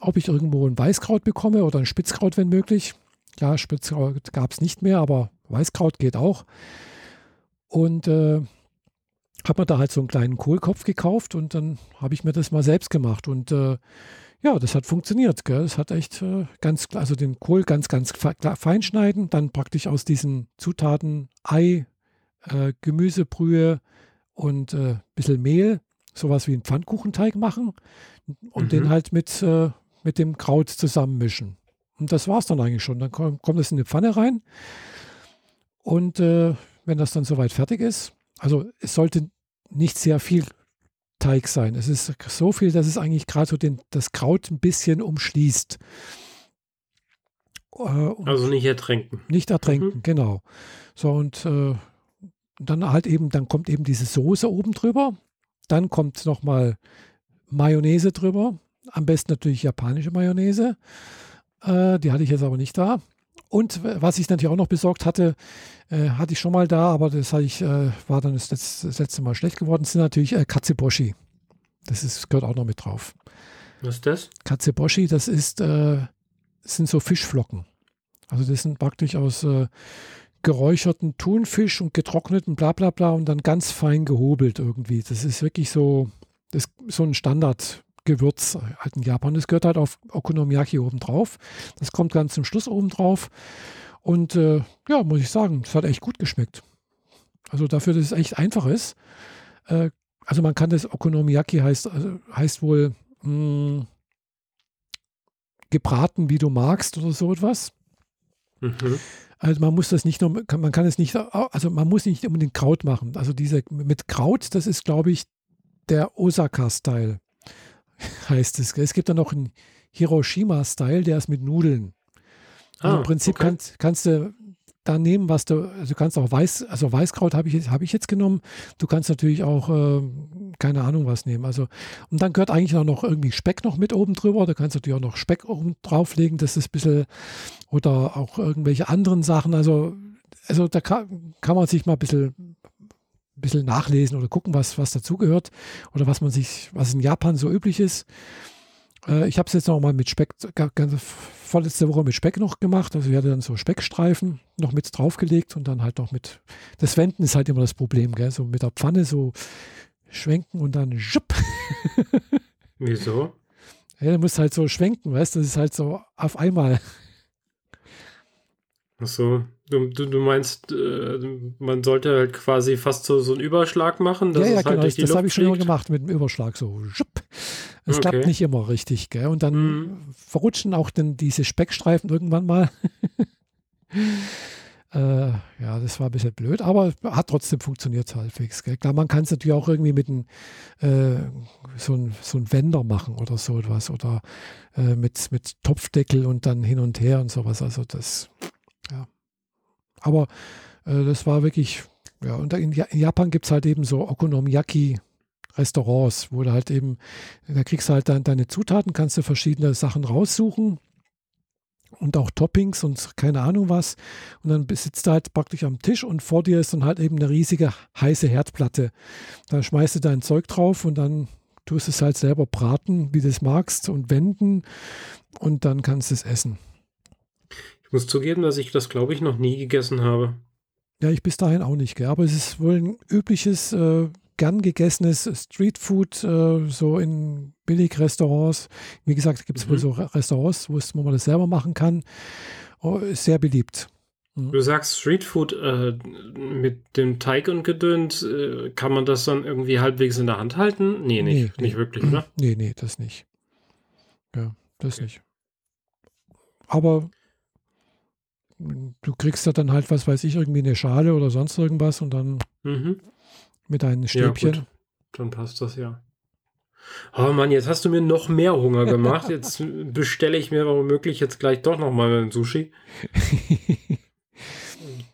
ob ich irgendwo ein Weißkraut bekomme oder ein Spitzkraut, wenn möglich. Ja, Spitzkraut gab es nicht mehr, aber Weißkraut geht auch. Und äh, habe mir da halt so einen kleinen Kohlkopf gekauft und dann habe ich mir das mal selbst gemacht. Und äh, ja, das hat funktioniert. Gell? Das hat echt äh, ganz, also den Kohl ganz, ganz fein schneiden, dann praktisch aus diesen Zutaten Ei, äh, Gemüsebrühe und ein äh, bisschen Mehl, sowas wie einen Pfannkuchenteig machen und mhm. den halt mit, äh, mit dem Kraut zusammenmischen. Und das war es dann eigentlich schon. Dann kommt, kommt das in eine Pfanne rein. Und äh, wenn das dann soweit fertig ist, also es sollte nicht sehr viel Teig sein. Es ist so viel, dass es eigentlich gerade so den, das Kraut ein bisschen umschließt. Äh, also nicht ertränken. Nicht ertränken, mhm. genau. So und äh, dann halt eben, dann kommt eben diese Soße oben drüber. Dann kommt nochmal Mayonnaise drüber. Am besten natürlich japanische Mayonnaise. Äh, die hatte ich jetzt aber nicht da. Und was ich natürlich auch noch besorgt hatte, äh, hatte ich schon mal da, aber das hatte ich, äh, war dann das letzte, das letzte Mal schlecht geworden, sind natürlich äh, Katsuobushi. Das ist, gehört auch noch mit drauf. Was ist das? Katsuobushi, das ist, äh, sind so Fischflocken. Also das sind praktisch aus äh, geräucherten Thunfisch und getrockneten bla bla bla und dann ganz fein gehobelt irgendwie. Das ist wirklich so, das ist so ein Standard. Gewürz halt in Japan. Das gehört halt auf Okonomiyaki oben drauf. Das kommt ganz zum Schluss oben drauf. Und äh, ja, muss ich sagen, es hat echt gut geschmeckt. Also dafür, dass es echt einfach ist. Äh, also man kann das Okonomiyaki heißt, also heißt wohl mh, gebraten, wie du magst oder so etwas. Mhm. Also man muss das nicht nur, man kann es nicht, also man muss nicht unbedingt Kraut machen. Also diese mit Kraut, das ist glaube ich der Osaka-Style. Heißt es. Es gibt dann noch einen Hiroshima-Style, der ist mit Nudeln. Ah, also im Prinzip okay. kannst, kannst du da nehmen, was du, also du kannst auch Weiß, also Weißkraut habe ich jetzt, habe ich jetzt genommen. Du kannst natürlich auch, äh, keine Ahnung was nehmen. Also, und dann gehört eigentlich auch noch irgendwie Speck noch mit oben drüber. Da kannst du natürlich auch noch Speck oben drauflegen. Das ist ein bisschen, oder auch irgendwelche anderen Sachen. Also, also da kann, kann man sich mal ein bisschen, bisschen nachlesen oder gucken, was, was dazugehört oder was man sich, was in Japan so üblich ist. Äh, ich habe es jetzt noch mal mit Speck, ganz vorletzte Woche mit Speck noch gemacht. Also ich hatte dann so Speckstreifen noch mit draufgelegt und dann halt noch mit, das Wenden ist halt immer das Problem, gell? So mit der Pfanne so schwenken und dann schupp. Wieso? Ja, du musst halt so schwenken, weißt du, das ist halt so auf einmal. Ach so. Du, du, du meinst, äh, man sollte halt quasi fast so, so einen Überschlag machen? Dass ja, ja, es halt genau. Durch die das habe ich schon immer gemacht mit dem Überschlag. So, es okay. klappt nicht immer richtig. Gell? Und dann mhm. verrutschen auch denn diese Speckstreifen irgendwann mal. äh, ja, das war ein bisschen blöd, aber hat trotzdem funktioniert halbwegs. Gell? Klar, man kann es natürlich auch irgendwie mit einem äh, so ein so ein Wender machen oder so etwas. Oder äh, mit, mit Topfdeckel und dann hin und her und sowas. Also das, ja. Aber äh, das war wirklich, ja, und in, ja- in Japan gibt es halt eben so Okonomiyaki-Restaurants, wo du halt eben, da kriegst du halt dann deine Zutaten, kannst du verschiedene Sachen raussuchen und auch Toppings und keine Ahnung was. Und dann sitzt du halt praktisch am Tisch und vor dir ist dann halt eben eine riesige heiße Herdplatte. Da schmeißt du dein Zeug drauf und dann tust du es halt selber braten, wie du es magst und wenden und dann kannst du es essen. Ich muss zugeben, dass ich das, glaube ich, noch nie gegessen habe. Ja, ich bis dahin auch nicht, gell? Aber es ist wohl ein übliches, äh, gern gegessenes Streetfood, äh, so in Billigrestaurants. Wie gesagt, gibt es mhm. wohl so Restaurants, wo man das selber machen kann. Oh, ist sehr beliebt. Mhm. Du sagst Streetfood äh, mit dem Teig und Gedöns, äh, kann man das dann irgendwie halbwegs in der Hand halten? Nee, nicht, nee, nicht nee. wirklich, oder? Nee, nee, das nicht. Ja, das okay. nicht. Aber du kriegst da dann halt, was weiß ich, irgendwie eine Schale oder sonst irgendwas und dann mhm. mit deinen Stäbchen. Ja, dann passt das ja. Oh Mann, jetzt hast du mir noch mehr Hunger gemacht. Jetzt bestelle ich mir womöglich jetzt gleich doch nochmal einen Sushi.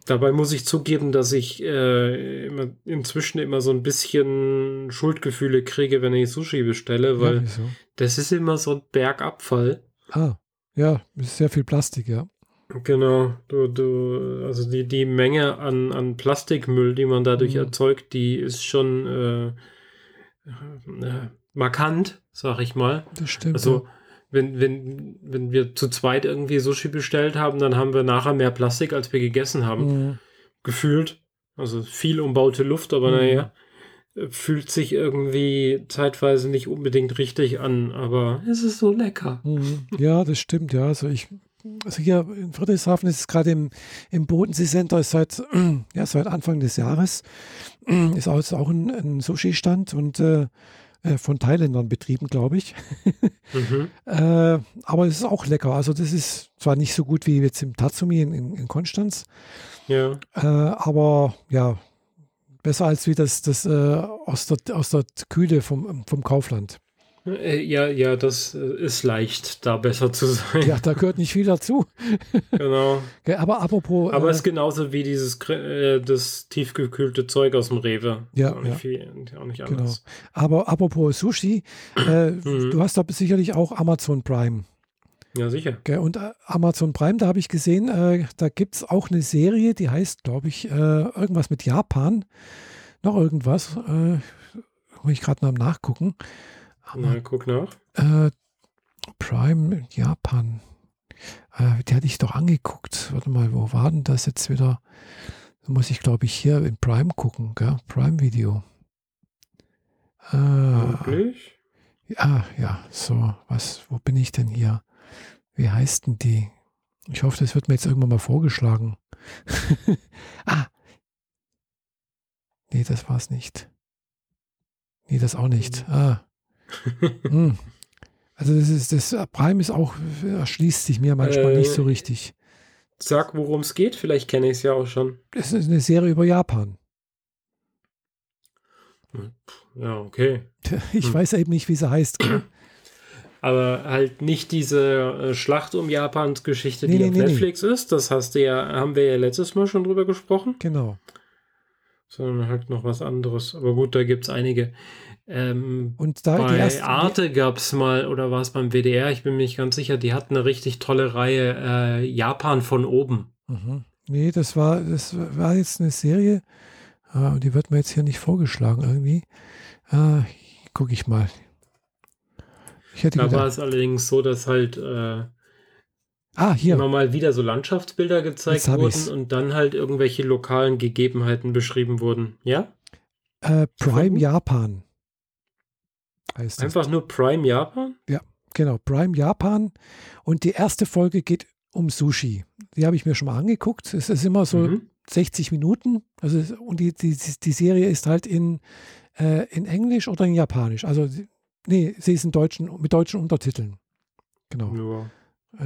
Dabei muss ich zugeben, dass ich äh, immer, inzwischen immer so ein bisschen Schuldgefühle kriege, wenn ich Sushi bestelle, weil ja, das ist immer so ein Bergabfall. Ah, ja, ist sehr viel Plastik, ja. Genau, du, du, also die, die Menge an, an Plastikmüll, die man dadurch mhm. erzeugt, die ist schon äh, äh, markant, sag ich mal. Das stimmt. Also ja. wenn, wenn, wenn wir zu zweit irgendwie Sushi bestellt haben, dann haben wir nachher mehr Plastik, als wir gegessen haben. Mhm. Gefühlt. Also viel umbaute Luft, aber mhm. naja, fühlt sich irgendwie zeitweise nicht unbedingt richtig an, aber es ist so lecker. Mhm. Ja, das stimmt, ja. Also ich. Also hier in Friedrichshafen ist es gerade im, im Bodensee-Center ist seit, ja, seit Anfang des Jahres ist auch, ist auch ein, ein Sushi-Stand und äh, von Thailändern betrieben, glaube ich. Mhm. äh, aber es ist auch lecker. Also das ist zwar nicht so gut wie jetzt im Tatsumi in, in, in Konstanz, ja. Äh, aber ja, besser als wie das, das äh, aus, der, aus der Kühle vom, vom Kaufland. Ja, ja, das ist leicht, da besser zu sein. Ja, da gehört nicht viel dazu. Genau. Aber apropos. Aber es äh, ist genauso wie dieses äh, das tiefgekühlte Zeug aus dem Rewe. Ja, auch nicht, ja. Viel, auch nicht anders. Genau. Aber apropos Sushi, äh, mhm. du hast da sicherlich auch Amazon Prime. Ja, sicher. Und äh, Amazon Prime, da habe ich gesehen, äh, da gibt es auch eine Serie, die heißt, glaube ich, äh, irgendwas mit Japan. Noch irgendwas. Äh, muss ich gerade mal nachgucken. Na, guck nach. Äh, Prime Japan. Äh, die hatte ich doch angeguckt. Warte mal, wo war denn das jetzt wieder? Da muss ich, glaube ich, hier in Prime gucken. Gell? Prime Video. Äh, Wirklich? Ja, ja. So, was, wo bin ich denn hier? Wie heißt denn die? Ich hoffe, das wird mir jetzt irgendwann mal vorgeschlagen. ah. Nee, das war's nicht. Nee, das auch nicht. Ah. Also das ist, das Prime ist auch, erschließt sich mir manchmal äh, nicht so richtig. Sag, worum es geht, vielleicht kenne ich es ja auch schon. Es ist eine Serie über Japan. Ja, okay. Ich hm. weiß eben nicht, wie sie heißt. Aber halt nicht diese äh, Schlacht um Japans Geschichte, nee, die nee, auf nee, Netflix nee. ist. Das hast du ja, haben wir ja letztes Mal schon drüber gesprochen. Genau. Sondern halt noch was anderes. Aber gut, da gibt es einige. Ähm, und da bei erste, Arte gab es mal, oder war es beim W D R, ich bin mir nicht ganz sicher, die hatten eine richtig tolle Reihe, äh, Japan von oben. Mhm. Nee, das war, das war jetzt eine Serie, äh, die wird mir jetzt hier nicht vorgeschlagen irgendwie. Äh, gucke ich mal. Ich hätte da war es allerdings so, dass halt äh, ah, hier. immer mal wieder so Landschaftsbilder gezeigt wurden ich's. und dann halt irgendwelche lokalen Gegebenheiten beschrieben wurden. Ja? Äh, Prime Japan. Heißt Einfach das. nur Prime Japan? Ja, genau. Prime Japan. Und die erste Folge geht um Sushi. Die habe ich mir schon mal angeguckt. Es ist immer so mhm. sechzig Minuten. Also, und die, die, die Serie ist halt in, äh, in Englisch oder in Japanisch. Also, nee, sie ist in deutschen, mit deutschen Untertiteln. Genau. Ja,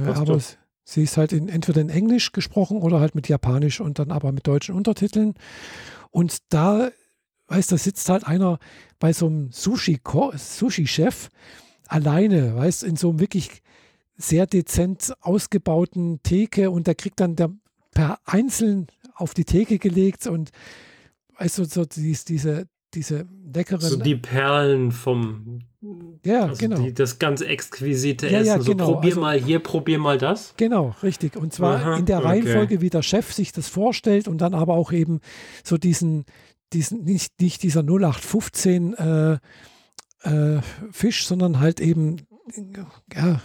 äh, aber es, sie ist halt in, entweder in Englisch gesprochen oder halt mit Japanisch und dann aber mit deutschen Untertiteln. Und da weißt du, da sitzt halt einer bei so einem Sushi-Chef alleine, weißt du, in so einem wirklich sehr dezent ausgebauten Theke und da kriegt dann der per einzeln auf die Theke gelegt und weißt du, so dies, diese, diese leckeren... So die Perlen vom... Ja, also genau. Die, das ganz exquisite ja, Essen. Ja, so, genau. Probier also, mal hier, probier mal das. Genau, richtig. Und zwar Aha, in der okay. Reihenfolge, wie der Chef sich das vorstellt und dann aber auch eben so diesen... Diesen, nicht, nicht dieser null acht fünfzehn äh, äh, Fisch, sondern halt eben, ja,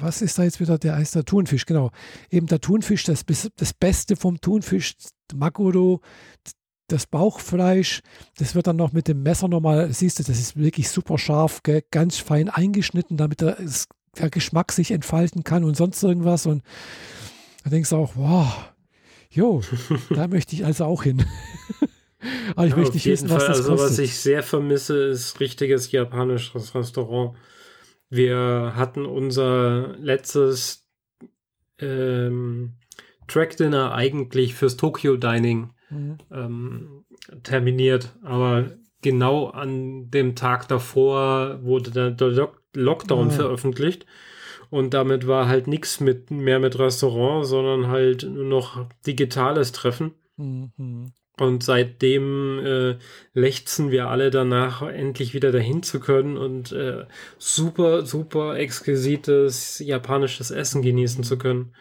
was ist da jetzt wieder, der heißt der Thunfisch, genau. Eben der Thunfisch, das, das Beste vom Thunfisch, Makoro, das Bauchfleisch, das wird dann noch mit dem Messer nochmal, siehst du, das ist wirklich super scharf, gell, ganz fein eingeschnitten, damit der, der Geschmack sich entfalten kann und sonst irgendwas. Und da denkst du auch, wow, jo, da möchte ich also auch hin. Aber ich ja, möchte nicht wissen, was Fall, das also, kostet. Was ich sehr vermisse, ist richtiges japanisches Restaurant. Wir hatten unser letztes ähm, Track-Dinner eigentlich fürs Tokyo-Dining mhm. ähm, terminiert, aber genau an dem Tag davor wurde der Lock- Lockdown mhm. veröffentlicht und damit war halt nichts mit, mehr mit Restaurant, sondern halt nur noch digitales Treffen. Mhm. Und seitdem äh, lechzen wir alle danach, endlich wieder dahin zu können und äh, super, super exquisites japanisches Essen genießen zu können.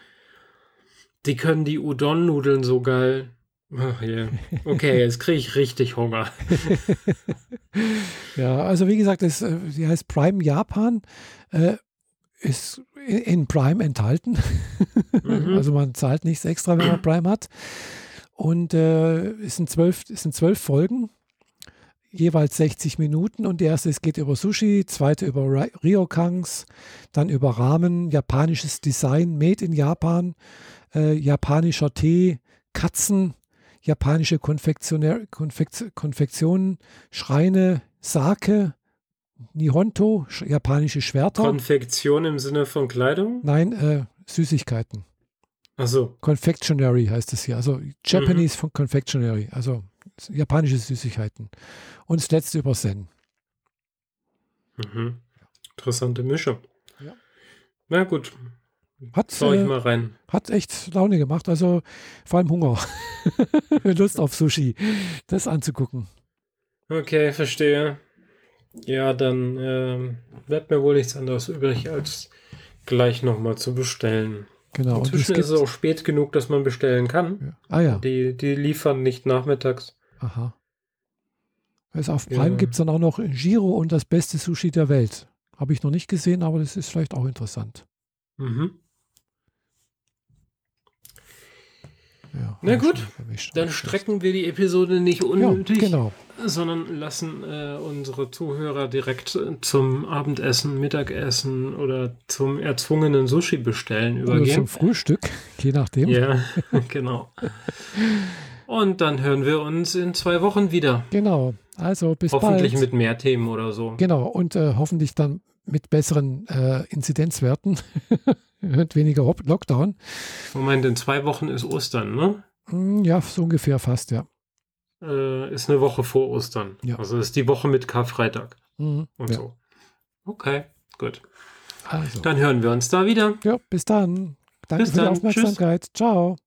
Die können die Udon-Nudeln so geil. Ach, yeah. Okay, jetzt kriege ich richtig Hunger. Ja, also wie gesagt, das, die heißt Prime Japan, äh, ist in Prime enthalten. Mhm. Also man zahlt nichts extra, wenn man Prime hat. Und äh, es sind zwölf, es sind zwölf Folgen, jeweils sechzig Minuten. Und die erste geht über Sushi, zweite über Ry- Ryokangs, dann über Ramen, japanisches Design, made in Japan, äh, japanischer Tee, Katzen, japanische Konfektionär, Konfekt, Konfektionen, Schreine, Sake, Nihonto, sch- japanische Schwerter. Konfektion im Sinne von Kleidung? Nein, äh, Süßigkeiten. Ach so. Confectionery heißt es hier, also Japanese mhm. Confectionery, also japanische Süßigkeiten. Und das letzte über Zen. Mhm. Interessante Mischung. Ja. Na gut, hat, schau ich äh, mal rein. Hat echt Laune gemacht, also vor allem Hunger. Lust auf Sushi, das anzugucken. Okay, verstehe. Ja, dann äh, bleibt mir wohl nichts anderes übrig, als gleich nochmal zu bestellen. Genau. Inzwischen und es ist es auch spät genug, dass man bestellen kann. Ja. Ah ja. Die, die liefern nicht nachmittags. Aha. Also auf Prime ja. gibt es dann auch noch Giro und das beste Sushi der Welt. Habe ich noch nicht gesehen, aber das ist vielleicht auch interessant. Mhm. Ja, na gut, dann strecken wir die Episode nicht unnötig, ja, genau. sondern lassen äh, unsere Zuhörer direkt zum Abendessen, Mittagessen oder zum erzwungenen Sushi bestellen übergehen. Oder zum Frühstück, je nachdem. Ja, genau. Und dann hören wir uns in zwei Wochen wieder. Genau, also bis hoffentlich bald. Hoffentlich mit mehr Themen oder so. Genau, und äh, hoffentlich dann mit besseren äh, Inzidenzwerten. Und weniger Lockdown. Moment, in zwei Wochen ist Ostern, ne? Ja, so ungefähr fast, ja. Äh, ist eine Woche vor Ostern. Ja. Also ist die Woche mit Karfreitag. Mhm. Und ja. so. Okay, gut. Also. Dann hören wir uns da wieder. Ja, bis dann. Danke bis für dann. die Aufmerksamkeit. Tschüss. Ciao.